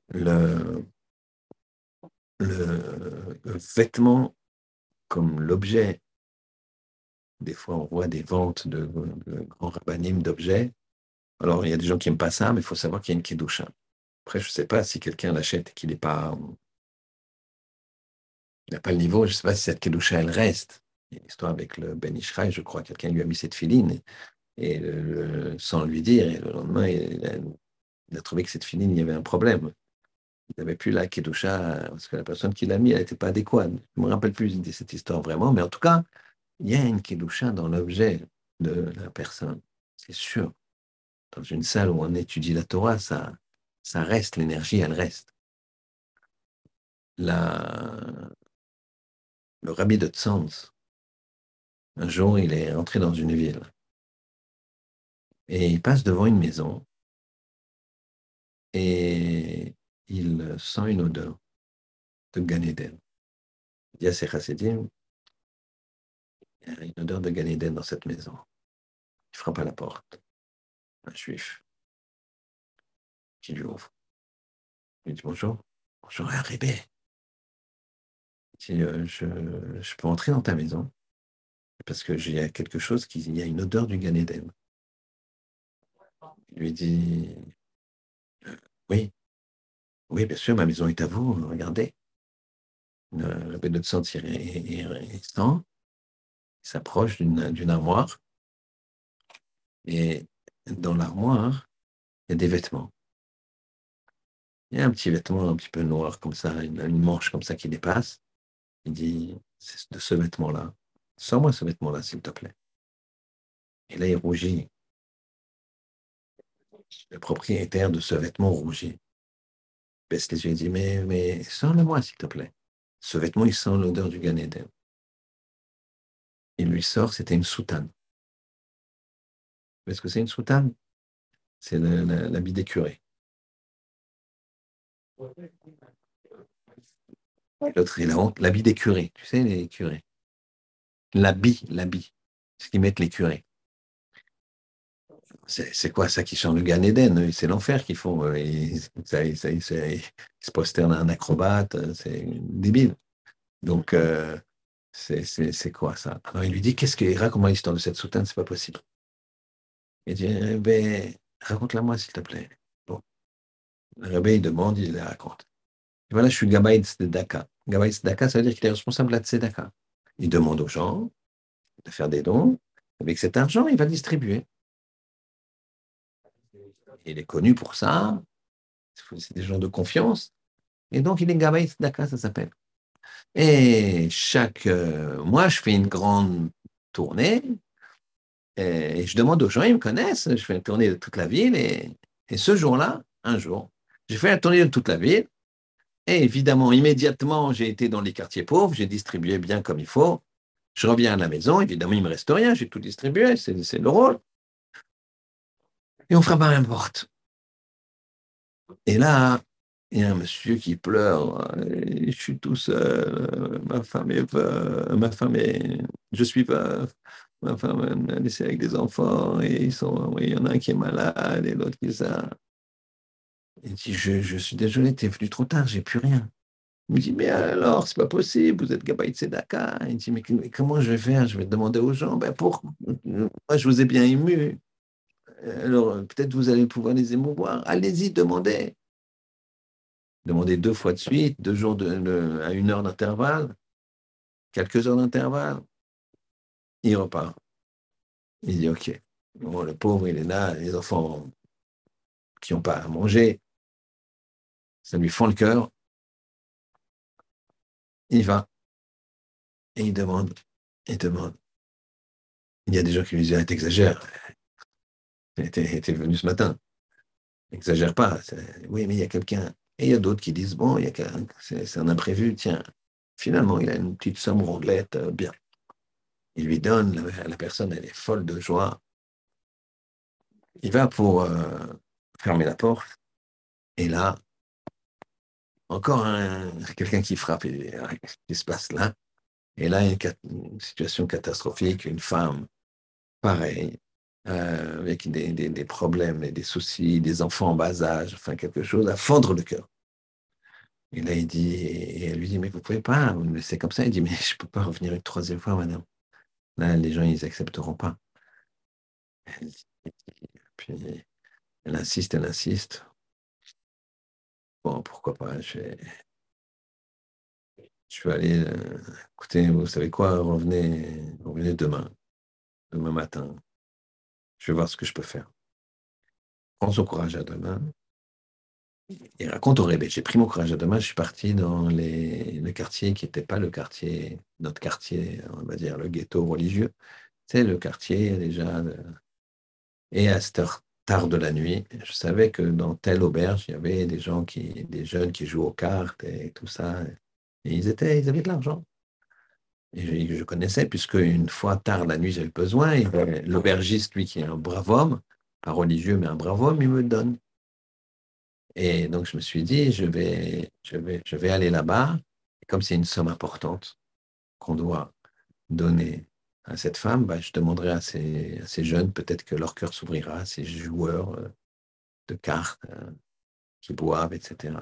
Le vêtement, comme l'objet, des fois on voit des ventes de grands rabbanim d'objets. Alors, il y a des gens qui n'aiment pas ça, mais il faut savoir qu'il y a une Kedusha. Après, je ne sais pas si quelqu'un l'achète et qu'il n'a pas le niveau. Je ne sais pas si cette Kedusha, elle reste. Il y a une histoire avec le Ben Ishraï, je crois. Quelqu'un lui a mis cette filine et sans lui dire. Et le lendemain, il a trouvé que cette filine, il y avait un problème. Il n'avait plus la Kedusha parce que la personne qui l'a mis, elle n'était pas adéquate. Je ne me rappelle plus de cette histoire vraiment. Mais en tout cas, il y a une Kedusha dans l'objet de la personne. C'est sûr. Dans une salle où on étudie la Torah, ça reste, l'énergie, elle reste. Le rabbi de Tzitz, un jour, il est rentré dans une ville et il passe devant une maison et il sent une odeur de Gan Eden. Il dit à ses chassidim, il y a une odeur de Gan Eden dans cette maison. Il frappe à la porte. Un juif qui lui ouvre. Il dit bonjour. Bonjour, Rebbe. Il dit je peux entrer dans ta maison parce que il y a quelque chose, il y a une odeur du Gan Eden. Il lui dit oui, bien sûr, ma maison est à vous, regardez. Le Rebbe de Tzitz, il s'approche d'une armoire et dans l'armoire, il y a des vêtements. Il y a un petit vêtement un petit peu noir comme ça, une manche comme ça qui dépasse. Il dit, c'est de ce vêtement-là. Sors-moi ce vêtement-là, s'il te plaît. Et là, il rougit. Le propriétaire de ce vêtement rougit. Il baisse les yeux et dit, mais sors-le-moi, s'il te plaît. Ce vêtement, il sent l'odeur du Gan Eden. Il lui sort, c'était une soutane. Est-ce que c'est une soutane? C'est l'habit des curés. L'autre, c'est l'habit des curés. Tu sais, les curés. L'habit. Ce qu'ils mettent les curés. C'est quoi ça qui chante le Gan Eden? C'est l'enfer qu'ils font. Ils se prosternent à un acrobate. C'est débile. Donc, c'est quoi ça? Alors, il lui dit, il raconte l'histoire de cette soutane, c'est pas possible. Il dit, Rebbe, raconte-la-moi, s'il te plaît. Bon. Rebbe, il demande, il la raconte. Et voilà, je suis Gabaï Tsedaka. Gabaï Tsedaka, ça veut dire qu'il est responsable de la Tzedaka. Il demande aux gens de faire des dons. Avec cet argent, il va distribuer. Il est connu pour ça. C'est des gens de confiance. Et donc, il est Gabaï Tsedaka, ça s'appelle. Et chaque mois, je fais une grande tournée et je demande aux gens, ils me connaissent, je fais une tournée de toute la ville et ce jour-là, un jour, j'ai fait la tournée de toute la ville et évidemment, immédiatement, j'ai été dans les quartiers pauvres, j'ai distribué bien comme il faut, je reviens à la maison, évidemment, il ne me reste rien, j'ai tout distribué, c'est le rôle. Et on frappe à la porte. Et là, il y a un monsieur qui pleure. Je suis tout seul. Je suis veuf. Ma femme m'a laissé avec des enfants. Et il y en a un qui est malade et l'autre qui est ça. Il dit, je suis désolé, t'es venu trop tard, j'ai plus rien. Il me dit, mais alors, c'est pas possible, vous êtes Gabaï Tsedaka. Il dit, mais comment je vais faire? Je vais demander aux gens. Moi, je vous ai bien ému. Alors, peut-être vous allez pouvoir les émouvoir. Allez-y, demandez. Demander 2 fois de suite, 2 jours à 1 heure d'intervalle, quelques heures d'intervalle, il repart. Il dit, OK, bon, le pauvre, il est là, les enfants qui n'ont pas à manger, ça lui fend le cœur. Il va et il demande. Il y a des gens qui lui disent, t'exagères, t'es venu ce matin, n'exagère pas. Oui, mais il y a quelqu'un. Et il y a d'autres qui disent, bon, c'est un imprévu, tiens, finalement, il a une petite somme rondelette, bien. Il lui donne, la personne, elle est folle de joie. Il va pour fermer la porte, et là, encore quelqu'un qui frappe, et dit, qu'est-ce qui se passe là? Et là, une situation catastrophique, une femme, pareil, avec des problèmes et des soucis, des enfants en bas âge, enfin quelque chose à fendre le cœur. Et là, elle lui dit, mais vous ne pouvez pas, vous me laissez comme ça. Il dit, mais je ne peux pas revenir une 3e fois, madame. Là, les gens, ils n'accepteront pas. Puis, elle insiste. Bon, pourquoi pas, je vais aller, écoutez, vous savez quoi, revenez demain matin. Je vais voir ce que je peux faire. Prends son courage à deux mains. Et raconte au Rebbe, j'ai pris mon courage à deux mains, je suis parti dans le quartier qui n'était pas notre quartier, on va dire le ghetto religieux. C'est le quartier déjà. Et à cette heure tard de la nuit, je savais que dans telle auberge, il y avait des jeunes qui jouent aux cartes et tout ça. Et ils avaient de l'argent. Et je connaissais, puisque une fois tard la nuit, j'avais besoin, et l'aubergiste, lui, qui est un brave homme, pas religieux, mais un brave homme, il me donne. Et donc, je me suis dit, je vais aller là-bas, et comme c'est une somme importante qu'on doit donner à cette femme, je demanderai à ces jeunes, peut-être que leur cœur s'ouvrira, ces joueurs de cartes qui boivent, etc.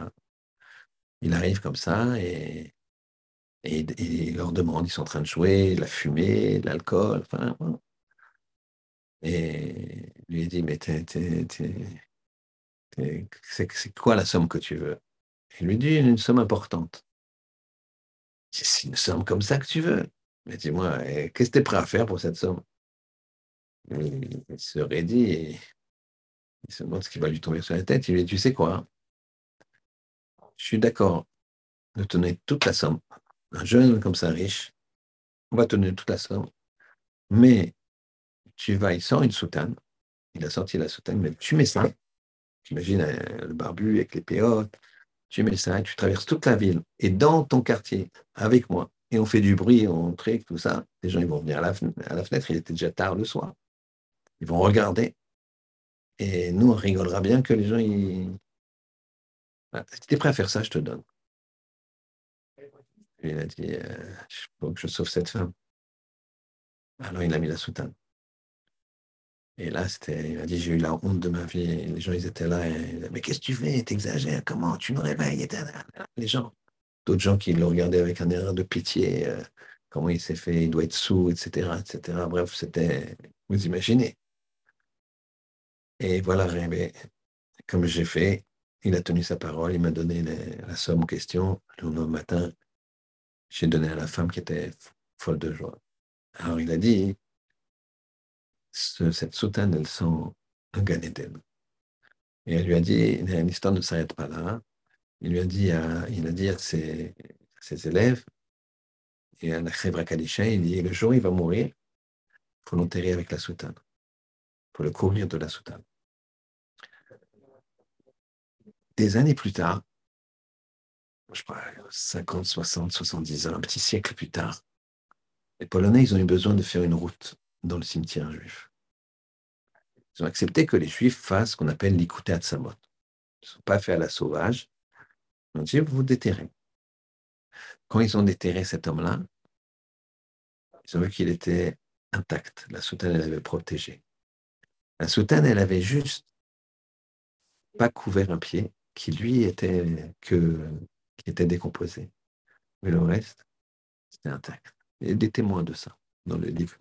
Il arrive comme ça, et il leur demande, ils sont en train de jouer, de la fumée, de l'alcool, enfin. Voilà. Et lui dit, mais c'est quoi la somme que tu veux? Il lui dit, une somme importante. C'est une somme comme ça que tu veux? Mais dis-moi, qu'est-ce que tu es prêt à faire pour cette somme? Il se raidit et il se demande ce qui va lui tomber sur la tête. Il lui dit, tu sais quoi? Je suis d'accord de te donner toute la somme. Un jeune comme ça, riche, on va te donner toute la somme, mais il sort une soutane, il a sorti la soutane, mais tu mets ça, tu imagines le barbu avec les péotes, tu mets ça et tu traverses toute la ville, et dans ton quartier, avec moi, et on fait du bruit, on trique, tout ça, les gens ils vont venir à la fenêtre, il était déjà tard le soir, Ils vont regarder. Et nous, on rigolera bien que les gens, ils... Ah, si tu es prêt à faire ça, je te donne. Il a dit, il faut que je sauve cette femme. Alors, il a mis la soutane. Et là, c'était, il m'a dit, j'ai eu la honte de ma vie. Et les gens, ils étaient là. Et ils disaient, mais qu'est-ce que tu fais? T'exagères? Comment? Tu me réveilles? Les gens. D'autres gens qui l'ont regardé avec un air de pitié. Comment il s'est fait? Il doit être sourd, etc., etc. Bref, c'était... Vous imaginez. Et voilà, Rebbe, comme j'ai fait, il a tenu sa parole. Il m'a donné la somme en question. Le lendemain matin, j'ai donné à la femme qui était folle de joie. Alors, il a dit... Cette soutane, elle sent un Gan Eden. Et elle lui a dit, l'histoire ne s'arrête pas là. Il lui a dit à ses élèves, et à la Chevra Kadisha, il dit, le jour où il va mourir, il faut l'enterrer avec la soutane. Il faut le couvrir de la soutane. Des années plus tard, je crois 50, 60, 70 ans, un petit siècle plus tard, les Polonais, ils ont eu besoin de faire une route dans le cimetière juif. Ils ont accepté que les Juifs fassent ce qu'on appelle l'écouté à Tsamot. Ils ne sont pas faits à la sauvage. Ils ont dit, vous déterrez. Quand ils ont déterré cet homme-là, ils ont vu qu'il était intact. La soutane, elle avait protégé. La soutane, elle avait juste pas couvert un pied qui, lui, était décomposé. Mais le reste, c'était intact. Il y a des témoins de ça dans le livre.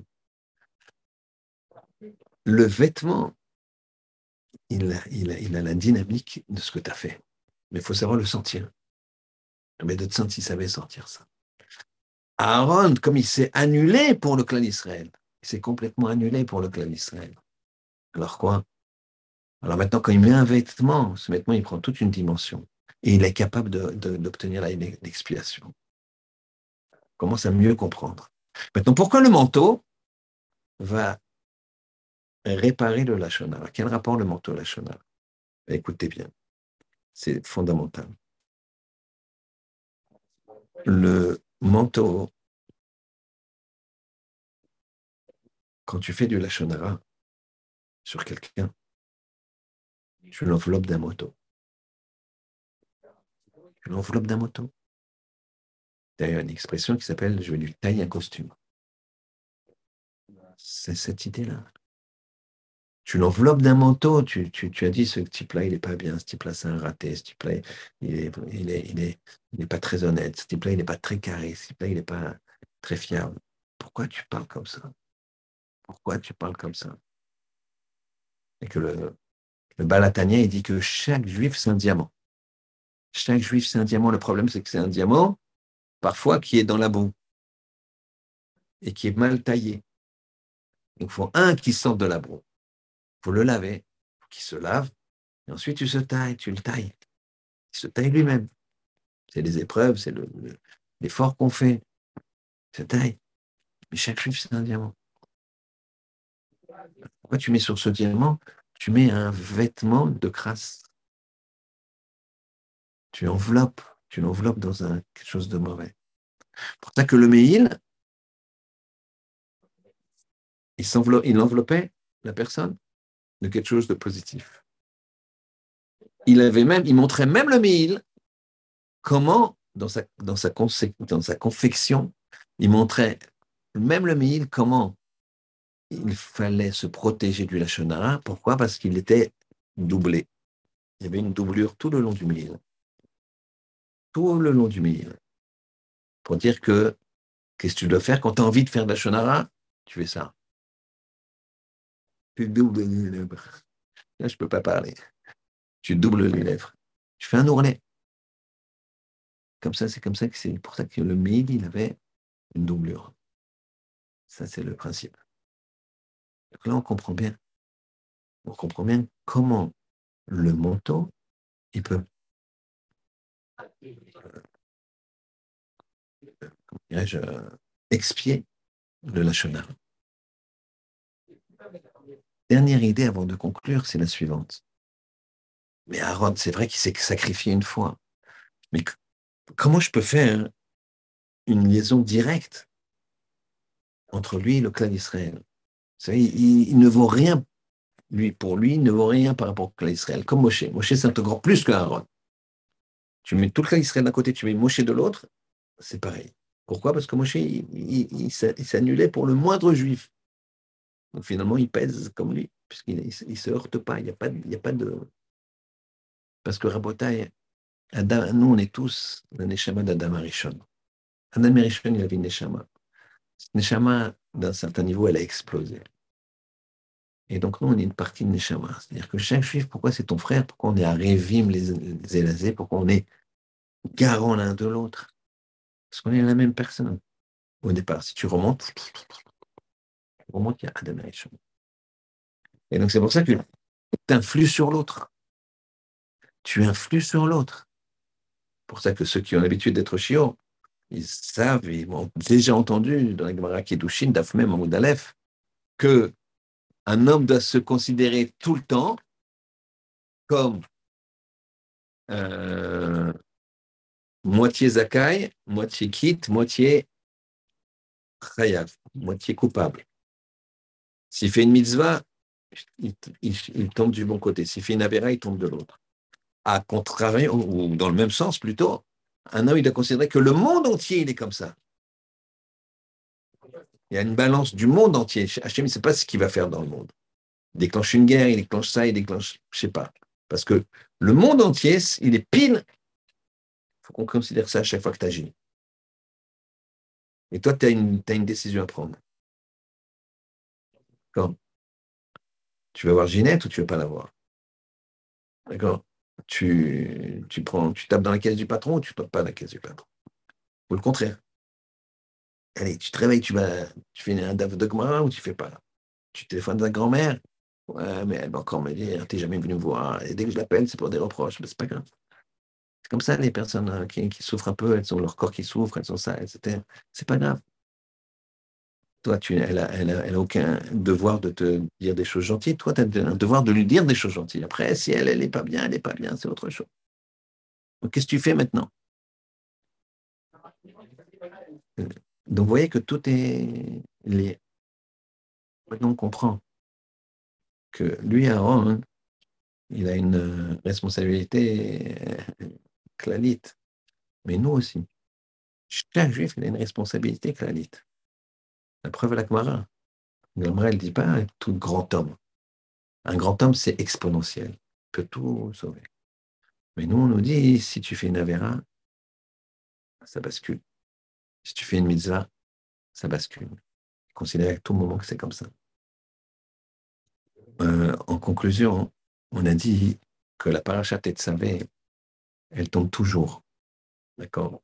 Le vêtement, il a la dynamique de ce que tu as fait. Mais il faut savoir le sentir. Mais de Tzitz, il savait sentir ça. Aaron, comme il s'est annulé pour le clan d'Israël, il s'est complètement annulé pour le clan d'Israël. Alors quoi? Alors maintenant, quand il met un vêtement, ce vêtement, il prend toute une dimension. Et il est capable d'obtenir l'expiation. On commence à mieux comprendre. Maintenant, pourquoi le manteau va réparer le Lashon Hara? Quel rapport le manteau Lashon Hara? Écoutez bien, c'est fondamental. Le manteau, quand tu fais du Lashon Hara sur quelqu'un, tu l'enveloppes d'un manteau. Tu l'enveloppes d'un manteau. D'ailleurs, une expression qui s'appelle « je vais lui tailler un costume ». C'est cette idée-là. Tu l'enveloppes d'un manteau, tu as dit ce type-là, il n'est pas bien, ce type-là, c'est un raté, ce type-là, il n'est pas très honnête, ce type-là, il n'est pas très carré, ce type-là, il n'est pas très fiable. Pourquoi tu parles comme ça? Pourquoi tu parles comme ça? Et que le Balatanien, il dit que chaque juif, c'est un diamant. Chaque juif, c'est un diamant. Le problème, c'est que c'est un diamant, parfois, qui est dans la boue et qui est mal taillé. Donc, il faut un qui sort de la boue. Faut le laver, faut qu'il se lave, et ensuite tu le tailles. Il se taille lui-même. C'est les épreuves, c'est l'effort qu'on fait. Il se taille. Mais chaque juif, c'est un diamant. Pourquoi tu mets sur ce diamant? Tu mets un vêtement de crasse. Tu l'enveloppes dans quelque chose de mauvais. Pour ça que le me'il, il enveloppait la personne de quelque chose de positif. Il montrait même le me'il, comment, dans sa confection, il montrait même le me'il, comment il fallait se protéger du Lashon Hara. Pourquoi? Parce qu'il était doublé. Il y avait une doublure tout le long du me'il. Tout le long du me'il. Pour dire que, qu'est-ce que tu dois faire quand tu as envie de faire de Lashon Hara? Tu fais ça. Tu doubles les lèvres. Là, je ne peux pas parler. Tu doubles les lèvres. Tu fais un ourlet. Comme ça, c'est pour ça que le me'il, il avait une doublure. Ça, c'est le principe. Donc là, on comprend bien. On comprend bien comment le manteau, il peut... comment dirais-je, expier le Lashon Hara. Dernière idée avant de conclure, c'est la suivante. Mais Aaron, c'est vrai qu'il s'est sacrifié une fois. Mais comment je peux faire une liaison directe entre lui et le clan d'Israël? Il ne vaut rien, lui, pour lui, il ne vaut rien par rapport à l'Israël, comme Moshe. Moshe, c'est encore plus qu'Aaron. Tu mets tout le cas d'Israël d'un côté, tu mets Moshe de l'autre, c'est pareil. Pourquoi ? Parce que Moshe, il s'annulait pour le moindre juif. Donc finalement, il pèse comme lui, puisqu'il ne se heurte pas. Il n'y a pas de... Parce que Rabotai, Adam, nous, on est tous la Neshama d'Adam Arishon. Adam Arishon, il avait une Neshama. Cette Neshama, d'un certain niveau, elle a explosé. Et donc, nous, on est une partie de Neshama. C'est-à-dire que chaque juif, pourquoi c'est ton frère ? Pourquoi on est Arevim les Élazés ? Pourquoi on est garant l'un de l'autre ? Parce qu'on est la même personne. Au départ, si tu remontes, il y a Adam et Hisham. Et donc, c'est pour ça que tu influes sur l'autre. Tu influes sur l'autre. C'est pour ça que ceux qui ont l'habitude d'être chiants, ils savent, ils ont déjà entendu dans la Gemara Kedushin, Daf Mem Amud Aleph, que un homme doit se considérer tout le temps comme moitié zakai, moitié quitte, moitié chayav, moitié coupable. S'il fait une mitzvah, il tombe du bon côté. S'il fait une avera, il tombe de l'autre. À contrario, ou dans le même sens plutôt, un homme, il doit considérer que le monde entier, il est comme ça. Il y a une balance du monde entier. Hachem, il ne sait pas ce qu'il va faire dans le monde. Il déclenche une guerre, il déclenche ça, il déclenche... Je ne sais pas. Parce que le monde entier, il est pile. Il faut qu'on considère ça à chaque fois que tu agis. Et toi, tu as une décision à prendre. D'accord ? Tu vas voir Ginette ou tu ne veux pas la voir ? D'accord ? Tu tapes dans la caisse du patron ou tu ne tapes pas dans la caisse du patron ? Ou le contraire. Allez, tu te réveilles, tu fais un daf de Gemara ou tu ne fais pas. Tu téléphones à ta grand-mère. Ouais, mais elle va encore me dire, tu n'es jamais venu me voir. Et dès que je l'appelle, c'est pour des reproches. Mais ce n'est pas grave. C'est comme ça, les personnes qui souffrent un peu, elles ont leur corps qui souffre, elles sont ça, etc. C'est pas grave. Toi, elle a aucun devoir de te dire des choses gentilles. Toi, tu as un devoir de lui dire des choses gentilles. Après, si elle n'est pas bien, elle n'est pas bien, c'est autre chose. Donc, qu'est-ce que tu fais maintenant ? Donc, vous voyez que tout est lié. Maintenant, on comprend que lui, Aaron, il a une responsabilité clalite. Mais nous aussi. Chaque juif, il a une responsabilité clalite. La preuve à la Gemara. La Gemara, elle ne dit pas tout grand homme. Un grand homme, c'est exponentiel. Il peut tout sauver. Mais nous, on nous dit, si tu fais une Avera, ça bascule. Si tu fais une mitzvah, ça bascule. Considère à tout moment que c'est comme ça. En conclusion, on a dit que la Parashat Tetzaveh, elle tombe toujours. D'accord ?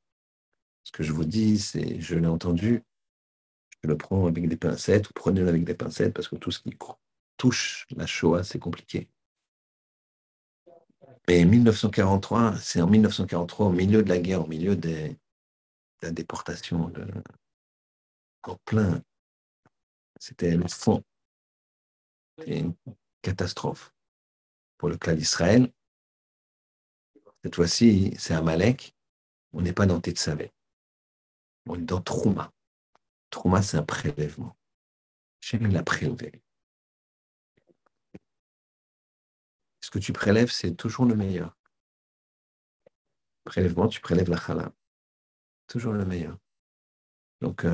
Ce que je vous dis, c'est, je l'ai entendu, je le prends avec des pincettes, ou prenez-le avec des pincettes, parce que tout ce qui touche la Shoah, c'est compliqué. Mais 1943, c'est en 1943, au milieu de la guerre, au milieu des... la déportation en plein, c'était le fond. C'était une catastrophe pour le clan d'Israël. Cette fois-ci, c'est Amalek. On n'est pas dans Tetzaveh. On est dans Trouma. Trouma, c'est un prélèvement. Hachem l'a prélevé. Ce que tu prélèves, c'est toujours le meilleur. Prélèvement, tu prélèves la chala. Toujours le meilleur. Donc,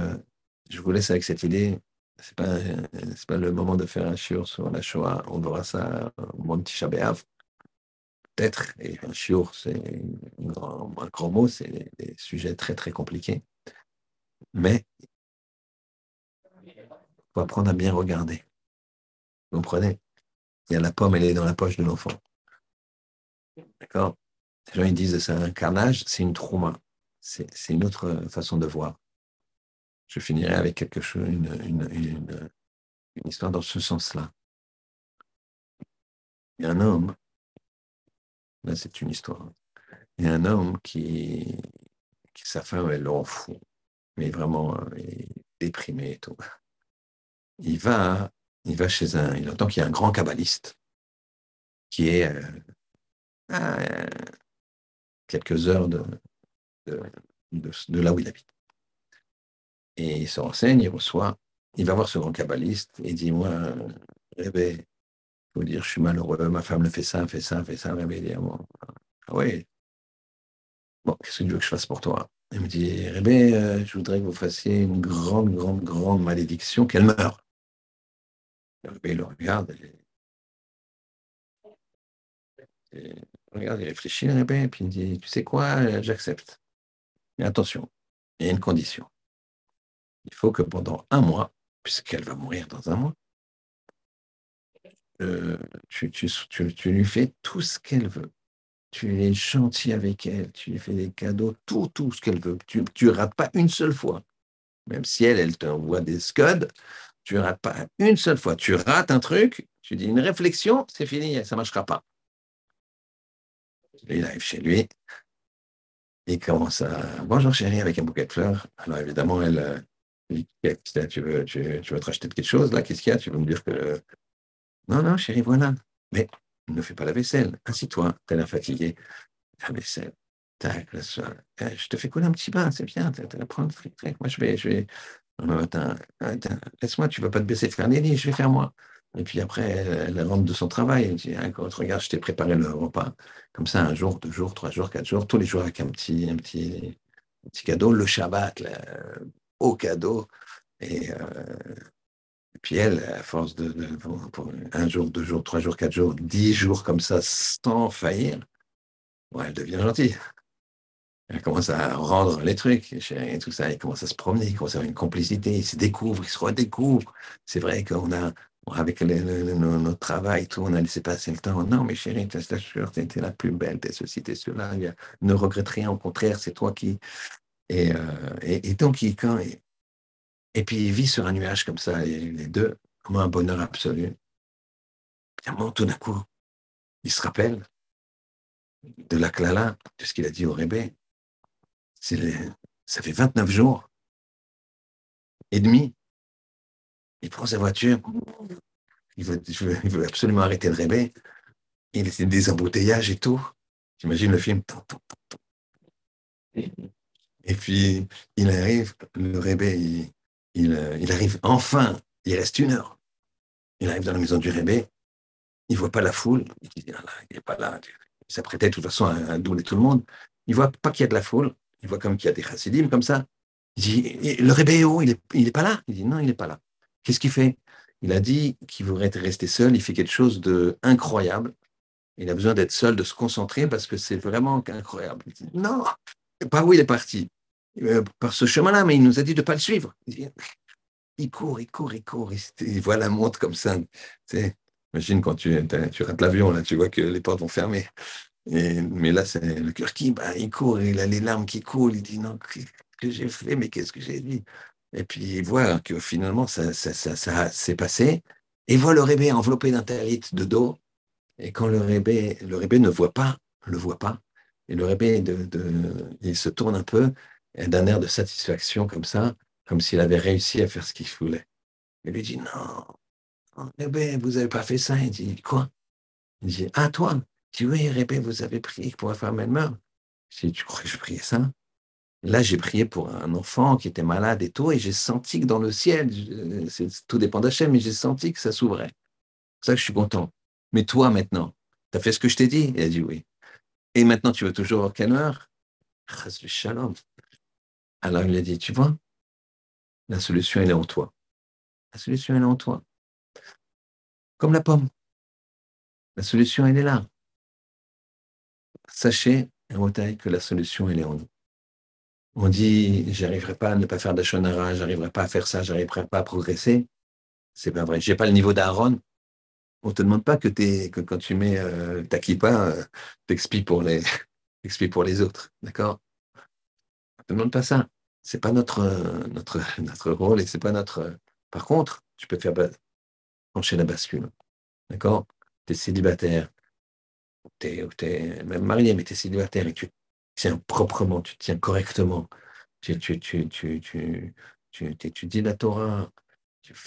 je vous laisse avec cette idée. C'est pas le moment de faire un shiur sur la Shoah. On verra ça au moment de Tisha B'Av. Peut-être, et un shiur, c'est un grand mot, c'est des sujets très, très compliqués. Mais, il faut apprendre à bien regarder. Vous comprenez ? Il y a la pomme, elle est dans la poche de l'enfant. D'accord ? Les gens, ils disent que c'est un carnage, c'est une trouma. C'est une autre façon de voir. Je finirai avec quelque chose, une histoire dans ce sens-là. Il y a un homme, là c'est une histoire, il y a un homme qui sa femme, elle l'en fout, mais vraiment, il est déprimé et tout. Il va chez un, il entend qu'il y a un grand kabbaliste qui est à quelques heures de là où il habite. Et il se renseigne, il reçoit Il va voir ce grand kabbaliste et dit, moi, Rebbe, faut dire, je suis malheureux, ma femme le fait ça. Rebbe, il dit, ah oui. Bon, qu'est-ce que tu veux que je fasse pour toi? Il me dit, Rebbe, je voudrais que vous fassiez une grande malédiction, qu'elle meure. Rebbe, il le regarde, il réfléchit, Rebbe, et puis il me dit, tu sais quoi, j'accepte. Mais attention, il y a une condition. Il faut que pendant 1 mois, puisqu'elle va mourir dans 1 mois, tu lui fais tout ce qu'elle veut. Tu es gentil avec elle, tu lui fais des cadeaux, tout ce qu'elle veut. Tu ne rates pas une seule fois. Même si elle t'envoie des scuds, tu ne rates pas une seule fois. Tu rates un truc, tu dis une réflexion, c'est fini, ça ne marchera pas. Il arrive chez lui, il commence à « Bonjour chérie » avec un bouquet de fleurs. Alors évidemment, elle lui dit « Tu veux te racheter de quelque chose là? Qu'est-ce qu'il y a? Tu veux me dire que… » « Non, chérie, voilà. » « Mais ne fais pas la vaisselle. Assis-toi, t'as l'air fatigué. » « La vaisselle. Tac, la soirée. Je te fais couler un petit bain, c'est bien. T'as la prendre. Moi, je vais... Le matin, laisse-moi, tu ne vas pas te baisser faire des lits, je vais faire moi. » Et puis après, elle rentre de son travail. Elle dit « Regarde, je t'ai préparé le repas. » Comme ça, 1 jour, 2 jours, 3 jours, 4 jours, tous les jours avec un petit cadeau. Le Shabbat, au cadeau. Et puis elle, à force de pour 1 jour, 2 jours, 3 jours, 4 jours, 10 jours comme ça, sans faillir, bon, elle devient gentille. Elle commence à rendre les trucs et tout ça. Elle commence à se promener, elle commence à avoir une complicité. Ils se découvrent, ils se redécouvrent. C'est vrai qu'on a, avec notre travail, tout, on a laissé passer le temps. Non, mais chérie, t'es la plus belle, t'es ceci, t'es cela. Ne regrette rien, au contraire, c'est toi qui... Et donc, quand... Et puis, ils vivent sur un nuage comme ça, les deux, comme un bonheur absolu. Évidemment, tout d'un coup, ils se rappellent de la Klala, de ce qu'il a dit au Rebbe. Ça fait 29 jours et demi. Il prend sa voiture, il veut absolument arrêter le Rebbe. Il y a des embouteillages et tout. J'imagine le film. Et puis, il arrive, le Rebbe, il arrive enfin, il reste 1 heure. Il arrive dans la maison du Rebbe, il ne voit pas la foule, il dit ah là, il n'est pas là, il s'apprêtait de toute façon à douler tout le monde. Il ne voit pas qu'il y a de la foule, il voit comme qu'il y a des chassidim comme ça. Il dit le Rebbe est où? Il n'est pas là? Il dit non, il n'est pas là. Qu'est-ce qu'il fait? Il a dit qu'il voudrait rester seul, il fait quelque chose d'incroyable. Il a besoin d'être seul, de se concentrer parce que c'est vraiment incroyable. Il dit non, pas où il est parti. Par ce chemin-là, mais il nous a dit de ne pas le suivre. Il court. Il voit la montre comme ça. Tu sais, imagine quand tu rates l'avion, là, tu vois que les portes vont fermer. Mais là, c'est le cœur qui bat. Il court, il a les larmes qui coulent. Il dit non, qu'est-ce que j'ai fait? Mais qu'est-ce que j'ai dit? Et puis il voit que finalement, ça s'est passé. Il voit le Rebbe enveloppé d'un talit de dos. Et quand le Rebbe ne voit pas, le voit pas. Et le Rebbe, il se tourne un peu. D'un air de satisfaction comme ça, comme s'il avait réussi à faire ce qu'il voulait. Il lui dit, non, Rebbe, vous n'avez pas fait ça. Il dit, quoi? Il dit, ah, toi? Il dit, oui, Rebbe, vous avez prié pour la femme, elle meurt. Je dis, tu crois que je priais ça? Là, j'ai prié pour un enfant qui était malade et tout, et j'ai senti que dans le ciel, tout dépend d'Hachem, mais j'ai senti que ça s'ouvrait. C'est ça que je suis content. Mais toi, maintenant, tu as fait ce que je t'ai dit? Il a dit, oui. Et maintenant, tu veux toujours qu'elle meure? Chas du shalom. Alors il a dit, tu vois, la solution, elle est en toi. La solution, elle est en toi. Comme la pomme. La solution, elle est là. Sachez, Rotaï, que la solution, elle est en nous. On dit, j'arriverai pas à ne pas faire de Lashon Hara, j'arriverai pas à faire ça, j'arriverai pas à progresser. C'est pas vrai. J'ai pas le niveau d'Aaron. On te demande pas que quand tu mets ta kippa, t'expies pour les autres. D'accord? Ne demande pas ça. Ce n'est pas notre rôle et c'est pas notre. Par contre, tu peux faire pencher la bascule. D'accord? Tu es célibataire, tu es même marié, mais tu es célibataire et tu tiens proprement, tu tiens correctement. Tu étudies la Torah,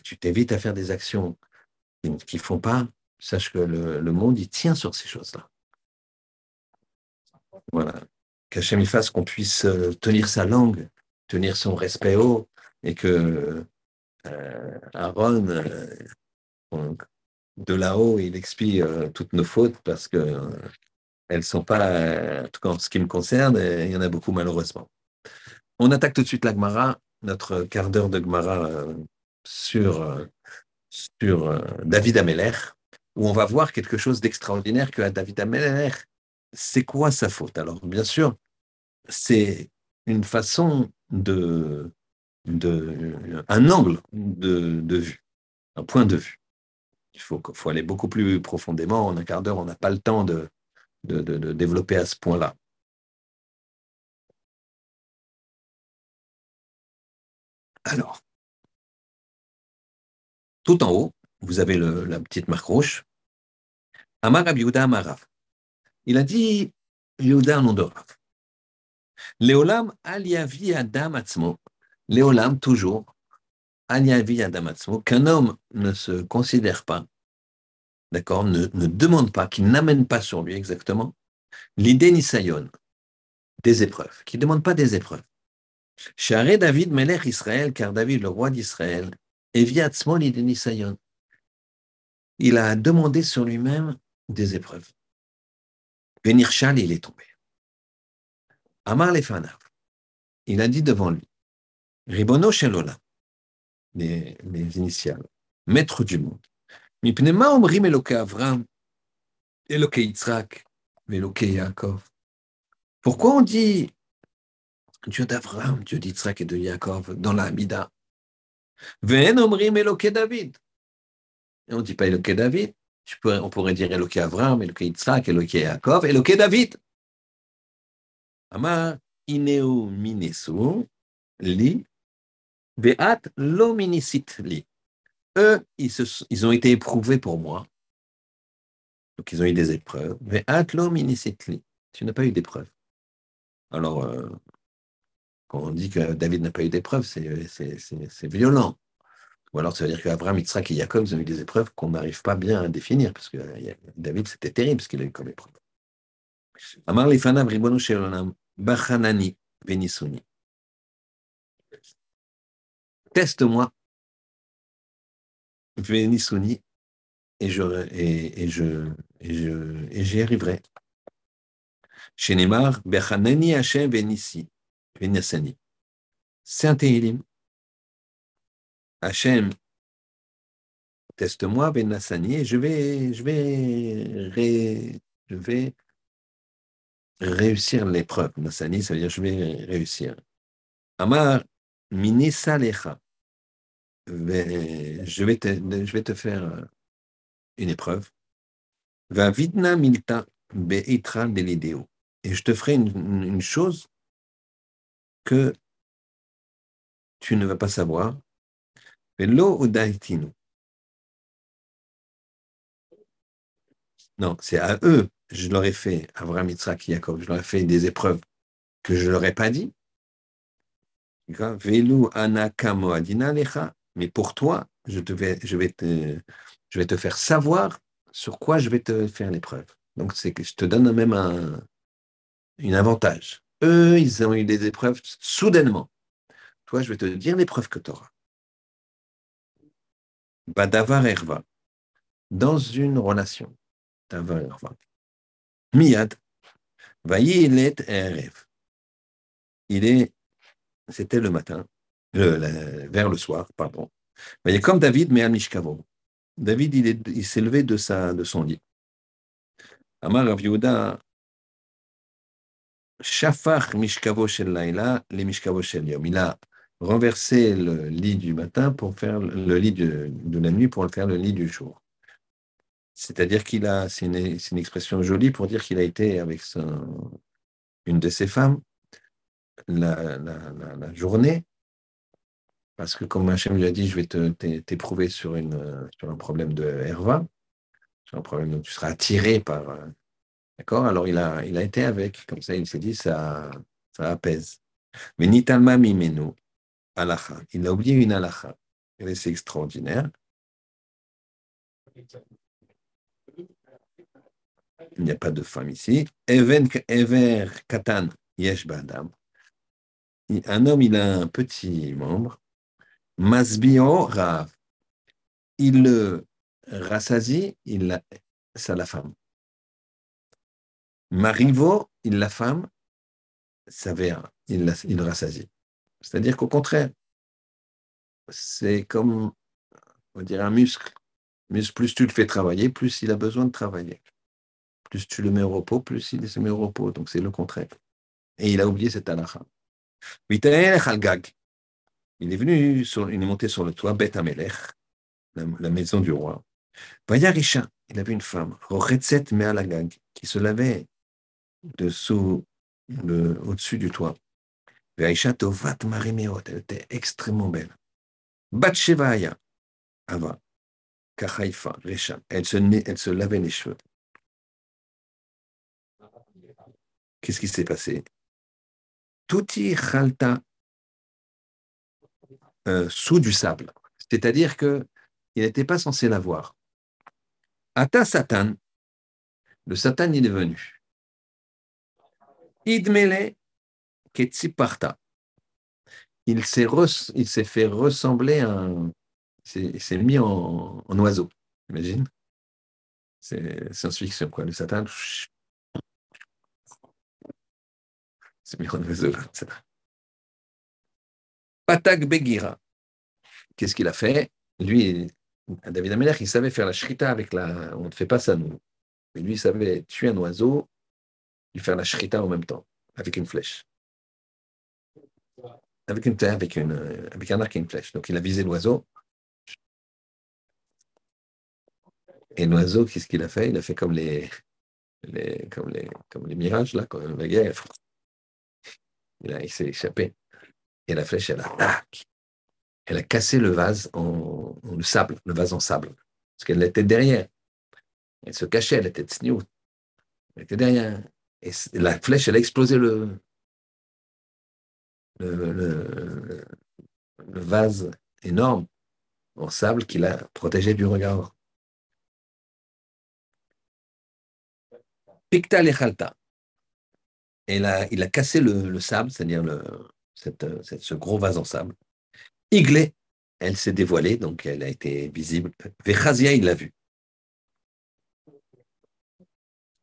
tu t'évites à faire des actions qui ne font pas. Sache que le monde, il tient sur ces choses-là. Voilà. Qu'Hachem fasse qu'on puisse tenir sa langue, tenir son respect haut, et que Aaron, de là-haut, il expie toutes nos fautes parce que elles ne sont pas, en tout cas en ce qui me concerne, il y en a beaucoup malheureusement. On attaque tout de suite la Gemara, notre quart d'heure de Gemara sur David HaMelech, où on va voir quelque chose d'extraordinaire que à David HaMelech, c'est quoi sa faute? Alors bien sûr, c'est une façon un angle de vue, un point de vue. Il faut aller beaucoup plus profondément. En un quart d'heure, on n'a pas le temps de développer à ce point-là. Alors, tout en haut, vous avez la petite marque rouge. Amar Rabbi Yehuda Amar Rav. Il a dit Yehuda nom de Rav. Leolam al yavi Adam atzmo. Leolam, toujours, al yavi Adam atzmo, qu'un homme ne se considère pas, d'accord, ne demande pas, qu'il n'amène pas sur lui exactement l'idée nisayon, des épreuves, qu'il ne demande pas des épreuves. Charé David Melech Israël, car David, le roi d'Israël, et via Tzmoli de Nisayon, il a demandé sur lui-même des épreuves. Venirchal, il est tombé. Amar Lefanav, il a dit devant lui, Ribono Shelola, les initiales, maître du monde. Mipnema Omrim Eloke Avram, Eloke Yitzhak, Eloke Yaakov. Pourquoi on dit Dieu d'Avram, Dieu d'Yitzhak et de Yaakov dans la Mida? Ve'en omrim Eloke David. Et on ne dit pas Eloke David. On pourrait dire Eloke Avram, Eloke Yitzhak, Eloke Yaakov, Eloke David. Amar ineo minesu li beat lo minisit li. Eux, ils ont été éprouvés pour moi. Donc, ils ont eu des épreuves. Beat lo minisit li. Tu n'as pas eu d'épreuve. Alors, quand on dit que David n'a pas eu d'épreuve, c'est violent. Ou alors ça veut dire qu'Abraham, Yitzhak et Jacob, ils ont eu des épreuves qu'on n'arrive pas bien à définir, parce que David, c'était terrible ce qu'il a eu comme épreuve. Amar lifanav ribonu shel olam, bachanani venisuni. Teste-moi, venisuni, et j'y arriverai. Shenemar, bachanani Hashem venisi. C'est un Tehilim. Hachem, teste-moi, Benassani, et je vais réussir l'épreuve. Nassani, ça veut dire je vais réussir. Amar, minisalecha. Je vais te faire une épreuve. Va vidna milta beitra delideo. Et je te ferai une chose que tu ne vas pas savoir. Velo udaitinu. Non, c'est à eux, je leur ai fait, Avram, Yitzhak et Yaakov, je leur ai fait des épreuves que je ne leur ai pas dit. Velo anakamo adina lecha, mais pour toi, je vais te faire savoir sur quoi je vais te faire l'épreuve. Donc c'est que je te donne même un avantage. Eux, ils ont eu des épreuves soudainement. Toi, je vais te dire l'épreuve que tu auras. Badavar Erva, dans une relation. Davar Erva. Miyad, Vayilet Erev. C'était le matin, vers le soir, pardon. Voyez, comme David, mais à Mishkavo. David, il s'est levé de son lit. Amar Rav Yehuda, Shafach Mishkavo Shel Laila, les Mishkavo Shel Yom. Il a renversé le lit du matin pour faire le lit de la nuit pour faire le lit du jour. C'est-à-dire c'est une expression jolie pour dire qu'il a été avec une de ses femmes la journée, parce que comme Hachem lui a dit, je vais t'éprouver sur un problème de Herva, sur un problème dont tu seras attiré par. D'accord? Alors, il a été avec, comme ça, il s'est dit, ça apaise. Mais Nitalma Mimeno, Alacha. Il a oublié une Alacha. Et c'est extraordinaire. Il n'y a pas de femme ici. Ever Katan Yesh Badam. Un homme, il a un petit membre. Masbio Rav, il le rassasie, c'est la femme. Marivo, il la femme, Savea, il le rassasie. C'est-à-dire qu'au contraire, c'est comme, on dirait, un muscle. Plus tu le fais travailler, plus il a besoin de travailler. Plus tu le mets au repos, plus il se met au repos. Donc c'est le contraire. Et il a oublié cette halakha. Il est venu, il est monté sur le toit, Beit HaMelech, la maison du roi. Vayarisha, il avait une femme, Roretzet Me'alagag, qui se lavait au-dessus du toit. Vayarisha Tovat Marimeot, elle était extrêmement belle. Batshevaya, Ava, Kachaifa, Recha, elle se lavait les cheveux. Qu'est-ce qui s'est passé? Tuti Chalta, sous du sable. C'est-à-dire qu'il n'était pas censé l'avoir. Ata Satan, le Satan, il est venu. Idmele Ketsiparta, il s'est fait ressembler à un... Il s'est mis en oiseau, imagine. C'est science-fiction, quoi. Le Satan... C'est mis en oiseau, là, ça. Patak Begira. Qu'est-ce qu'il a fait? Lui, David HaMelech, il savait faire la Shrita avec la... On ne fait pas ça, nous. Mais lui, il savait tuer un oiseau et faire la Shrita en même temps, avec une flèche. Avec un arc et une flèche. Donc, il a visé l'oiseau. Et l'oiseau, qu'est-ce qu'il a fait? Il a fait comme les mirages, là, quand la guerre. Il s'est échappé. Et la flèche, elle a cassé le vase en sable. Parce qu'elle était derrière. Elle se cachait, elle était tsniout. Elle était derrière. Et la flèche, elle a explosé le vase énorme en sable qui l'a protégé du regard. Pikta lechalta. Et là, il a cassé le sable, c'est-à-dire ce gros vase en sable. Iglé, elle s'est dévoilée, donc elle a été visible. Vechazia, il l'a vue.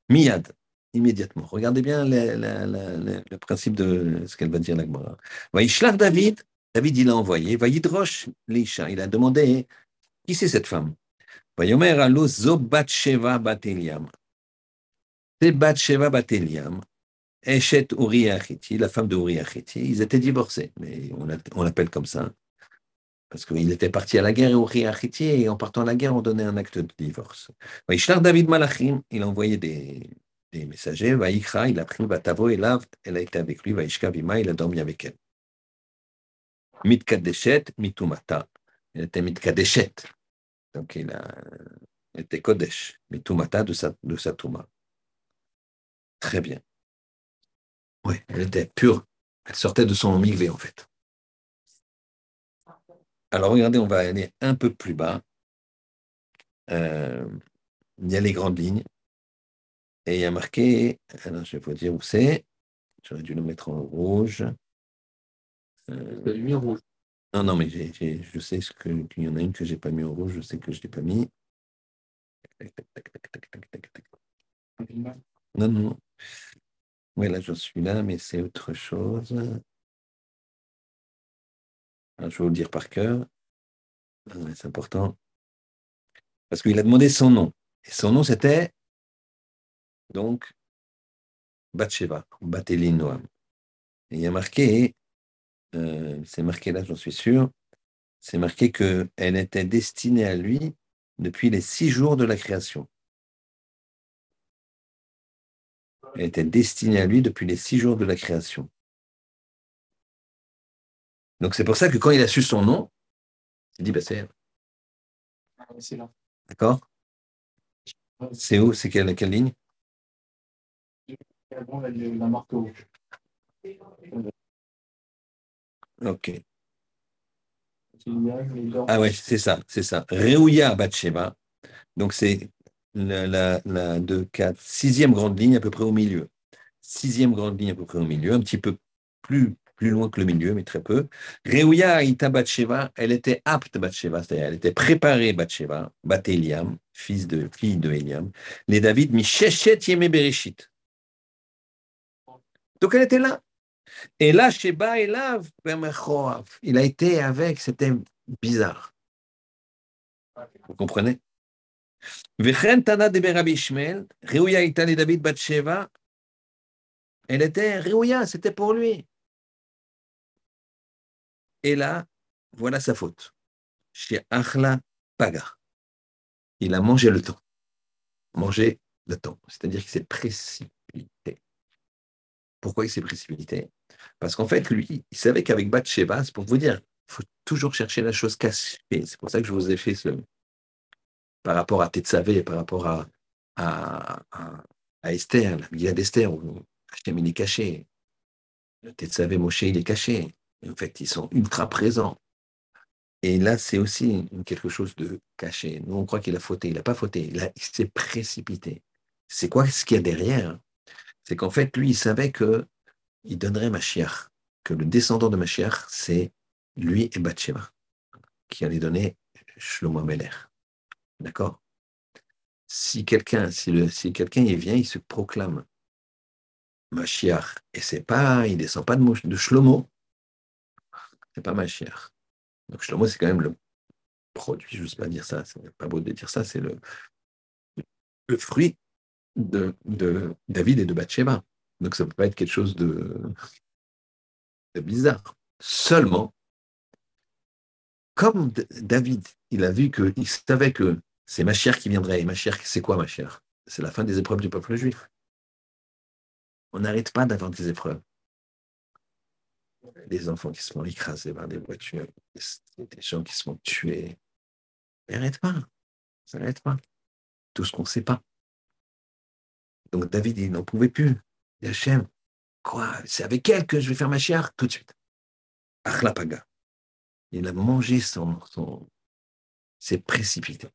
Miyad, immédiatement. Regardez bien le principe de ce qu'elle va dire, la Gemara. Vaishlar David, il l'a envoyé. Vayidrosh Lisha, il a demandé qui c'est cette femme. Vayomer alo zo Batsheva bat Eliam. C'est Batsheva bat Eliam. Eshet Uriah Hiti, la femme de Uriah Hiti, ils étaient divorcés, mais on l'appelle comme ça, parce qu'il était parti à la guerre, Uriah Hiti, et en partant à la guerre, on donnait un acte de divorce. Vaishlar David Malachim, il a envoyé des messagers, Vaïkra, il a pris Batavo et Lavt, elle a été avec lui, Vaishka Vima, il a dormi avec elle. Mitkadeshet, Mitumata, elle était Mitkadeshet, donc elle était Kodesh, Mitumata de sa Touma. Très bien. Oui, elle était pure. Elle sortait de son mikvé, en fait. Alors, regardez, on va aller un peu plus bas. Il y a les grandes lignes. Et il y a marqué... Alors, je vais vous dire où c'est. J'aurais dû le mettre en rouge. Tu l'as mis en rouge. Non, mais je sais qu'il y en a une que je n'ai pas mis en rouge. Je sais que je ne l'ai pas mis. Non. Oui, là, je suis là, mais c'est autre chose. Alors, je vais vous le dire par cœur. C'est important. Parce qu'il a demandé son nom. Et son nom, c'était donc Batsheva, Bateli Noam. Et il y a marqué, c'est marqué là, j'en suis sûr, c'est marqué qu'elle était destinée à lui depuis les 6 jours de la création. Elle était destinée à lui depuis les 6 jours de la création. Donc, c'est pour ça que quand il a su son nom, il s'est dit, c'est elle. Ah, c'est là. D'accord ? C'est où ? C'est quelle ligne ? La marque rouge. Ok. Ah ouais, c'est ça. Réouya Batsheva. Donc, c'est... la 2, 4, 6e grande ligne à peu près au milieu. Un petit peu plus plus loin que le milieu, mais très peu. Reuya Ita Batsheva, elle était apte Batsheva, c'est-à-dire elle était préparée Batsheva, Bat Eliam, fille de Eliam, les David Mishechet Yeme Bereshit. Donc elle était là. Et là, Sheba Elav, il a été avec, c'était bizarre. Vous comprenez? Vechen Tana de Rabbi Ishmael, Reuya Ita les David Batsheva, elle était Reuya, c'était pour lui. Et là, voilà sa faute. Chez Achla Paga. Il a mangé le temps. Mangé le temps. C'est-à-dire qu'il s'est précipité. Pourquoi il s'est précipité? Parce qu'en fait, lui, il savait qu'avec Batsheva, c'est pour vous dire, il faut toujours chercher la chose cachée. C'est pour ça que je vous ai fait ce... Par rapport à Tetzaveh, par rapport à Esther, la Megila d'Esther, où Hachem il est caché. Tetzaveh, Moshe, il est caché. En fait, ils sont ultra présents. Et là, c'est aussi quelque chose de caché. Nous, on croit qu'il a fauté. Il n'a pas fauté. Là, il s'est précipité. C'est quoi ce qu'il y a derrière? C'est qu'en fait, lui, il savait qu'il donnerait Mashiach, que le descendant de Mashiach, c'est lui et Batsheva, qui allait donner Shlomo Meler. D'accord? Si quelqu'un y vient, il se proclame Mashiach. Et c'est pas, il ne descend pas de Shlomo. C'est pas Mashiach. Donc Shlomo, c'est quand même le produit, je n'ose pas dire ça, c'est pas beau de dire ça, c'est le fruit de David et de Batsheva. Donc ça ne peut pas être quelque chose de bizarre. Seulement, comme David, il a vu qu'il savait que c'est Mashiach qui viendrait, et Mashiach, c'est quoi Mashiach? C'est la fin des épreuves du peuple juif. On n'arrête pas d'avoir des épreuves. Des enfants qui se font écraser par des voitures, des gens qui se font tuer. Ça n'arrête pas. Tout ce qu'on ne sait pas. Donc David, il n'en pouvait plus. Il dit Hachem, quoi, c'est avec elle que je vais faire ma chiare tout de suite. Achlapaga. Il a mangé son... s'est précipité.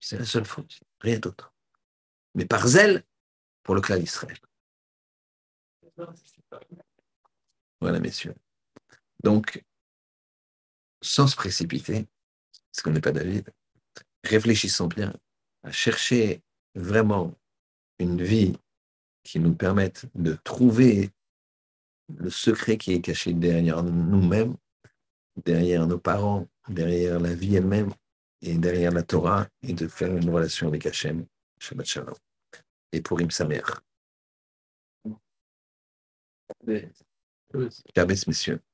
C'est la seule faute, rien d'autre. Mais par zèle pour le clan d'Israël. Voilà, messieurs. Donc, sans se précipiter, parce qu'on n'est pas David, réfléchissons bien à chercher vraiment une vie qui nous permette de trouver le secret qui est caché derrière nous-mêmes, derrière nos parents, derrière la vie elle-même et derrière la Torah, et de faire une relation avec Hachem. Shabbat Shalom. Et Pourim Sameach. Merci, messieurs.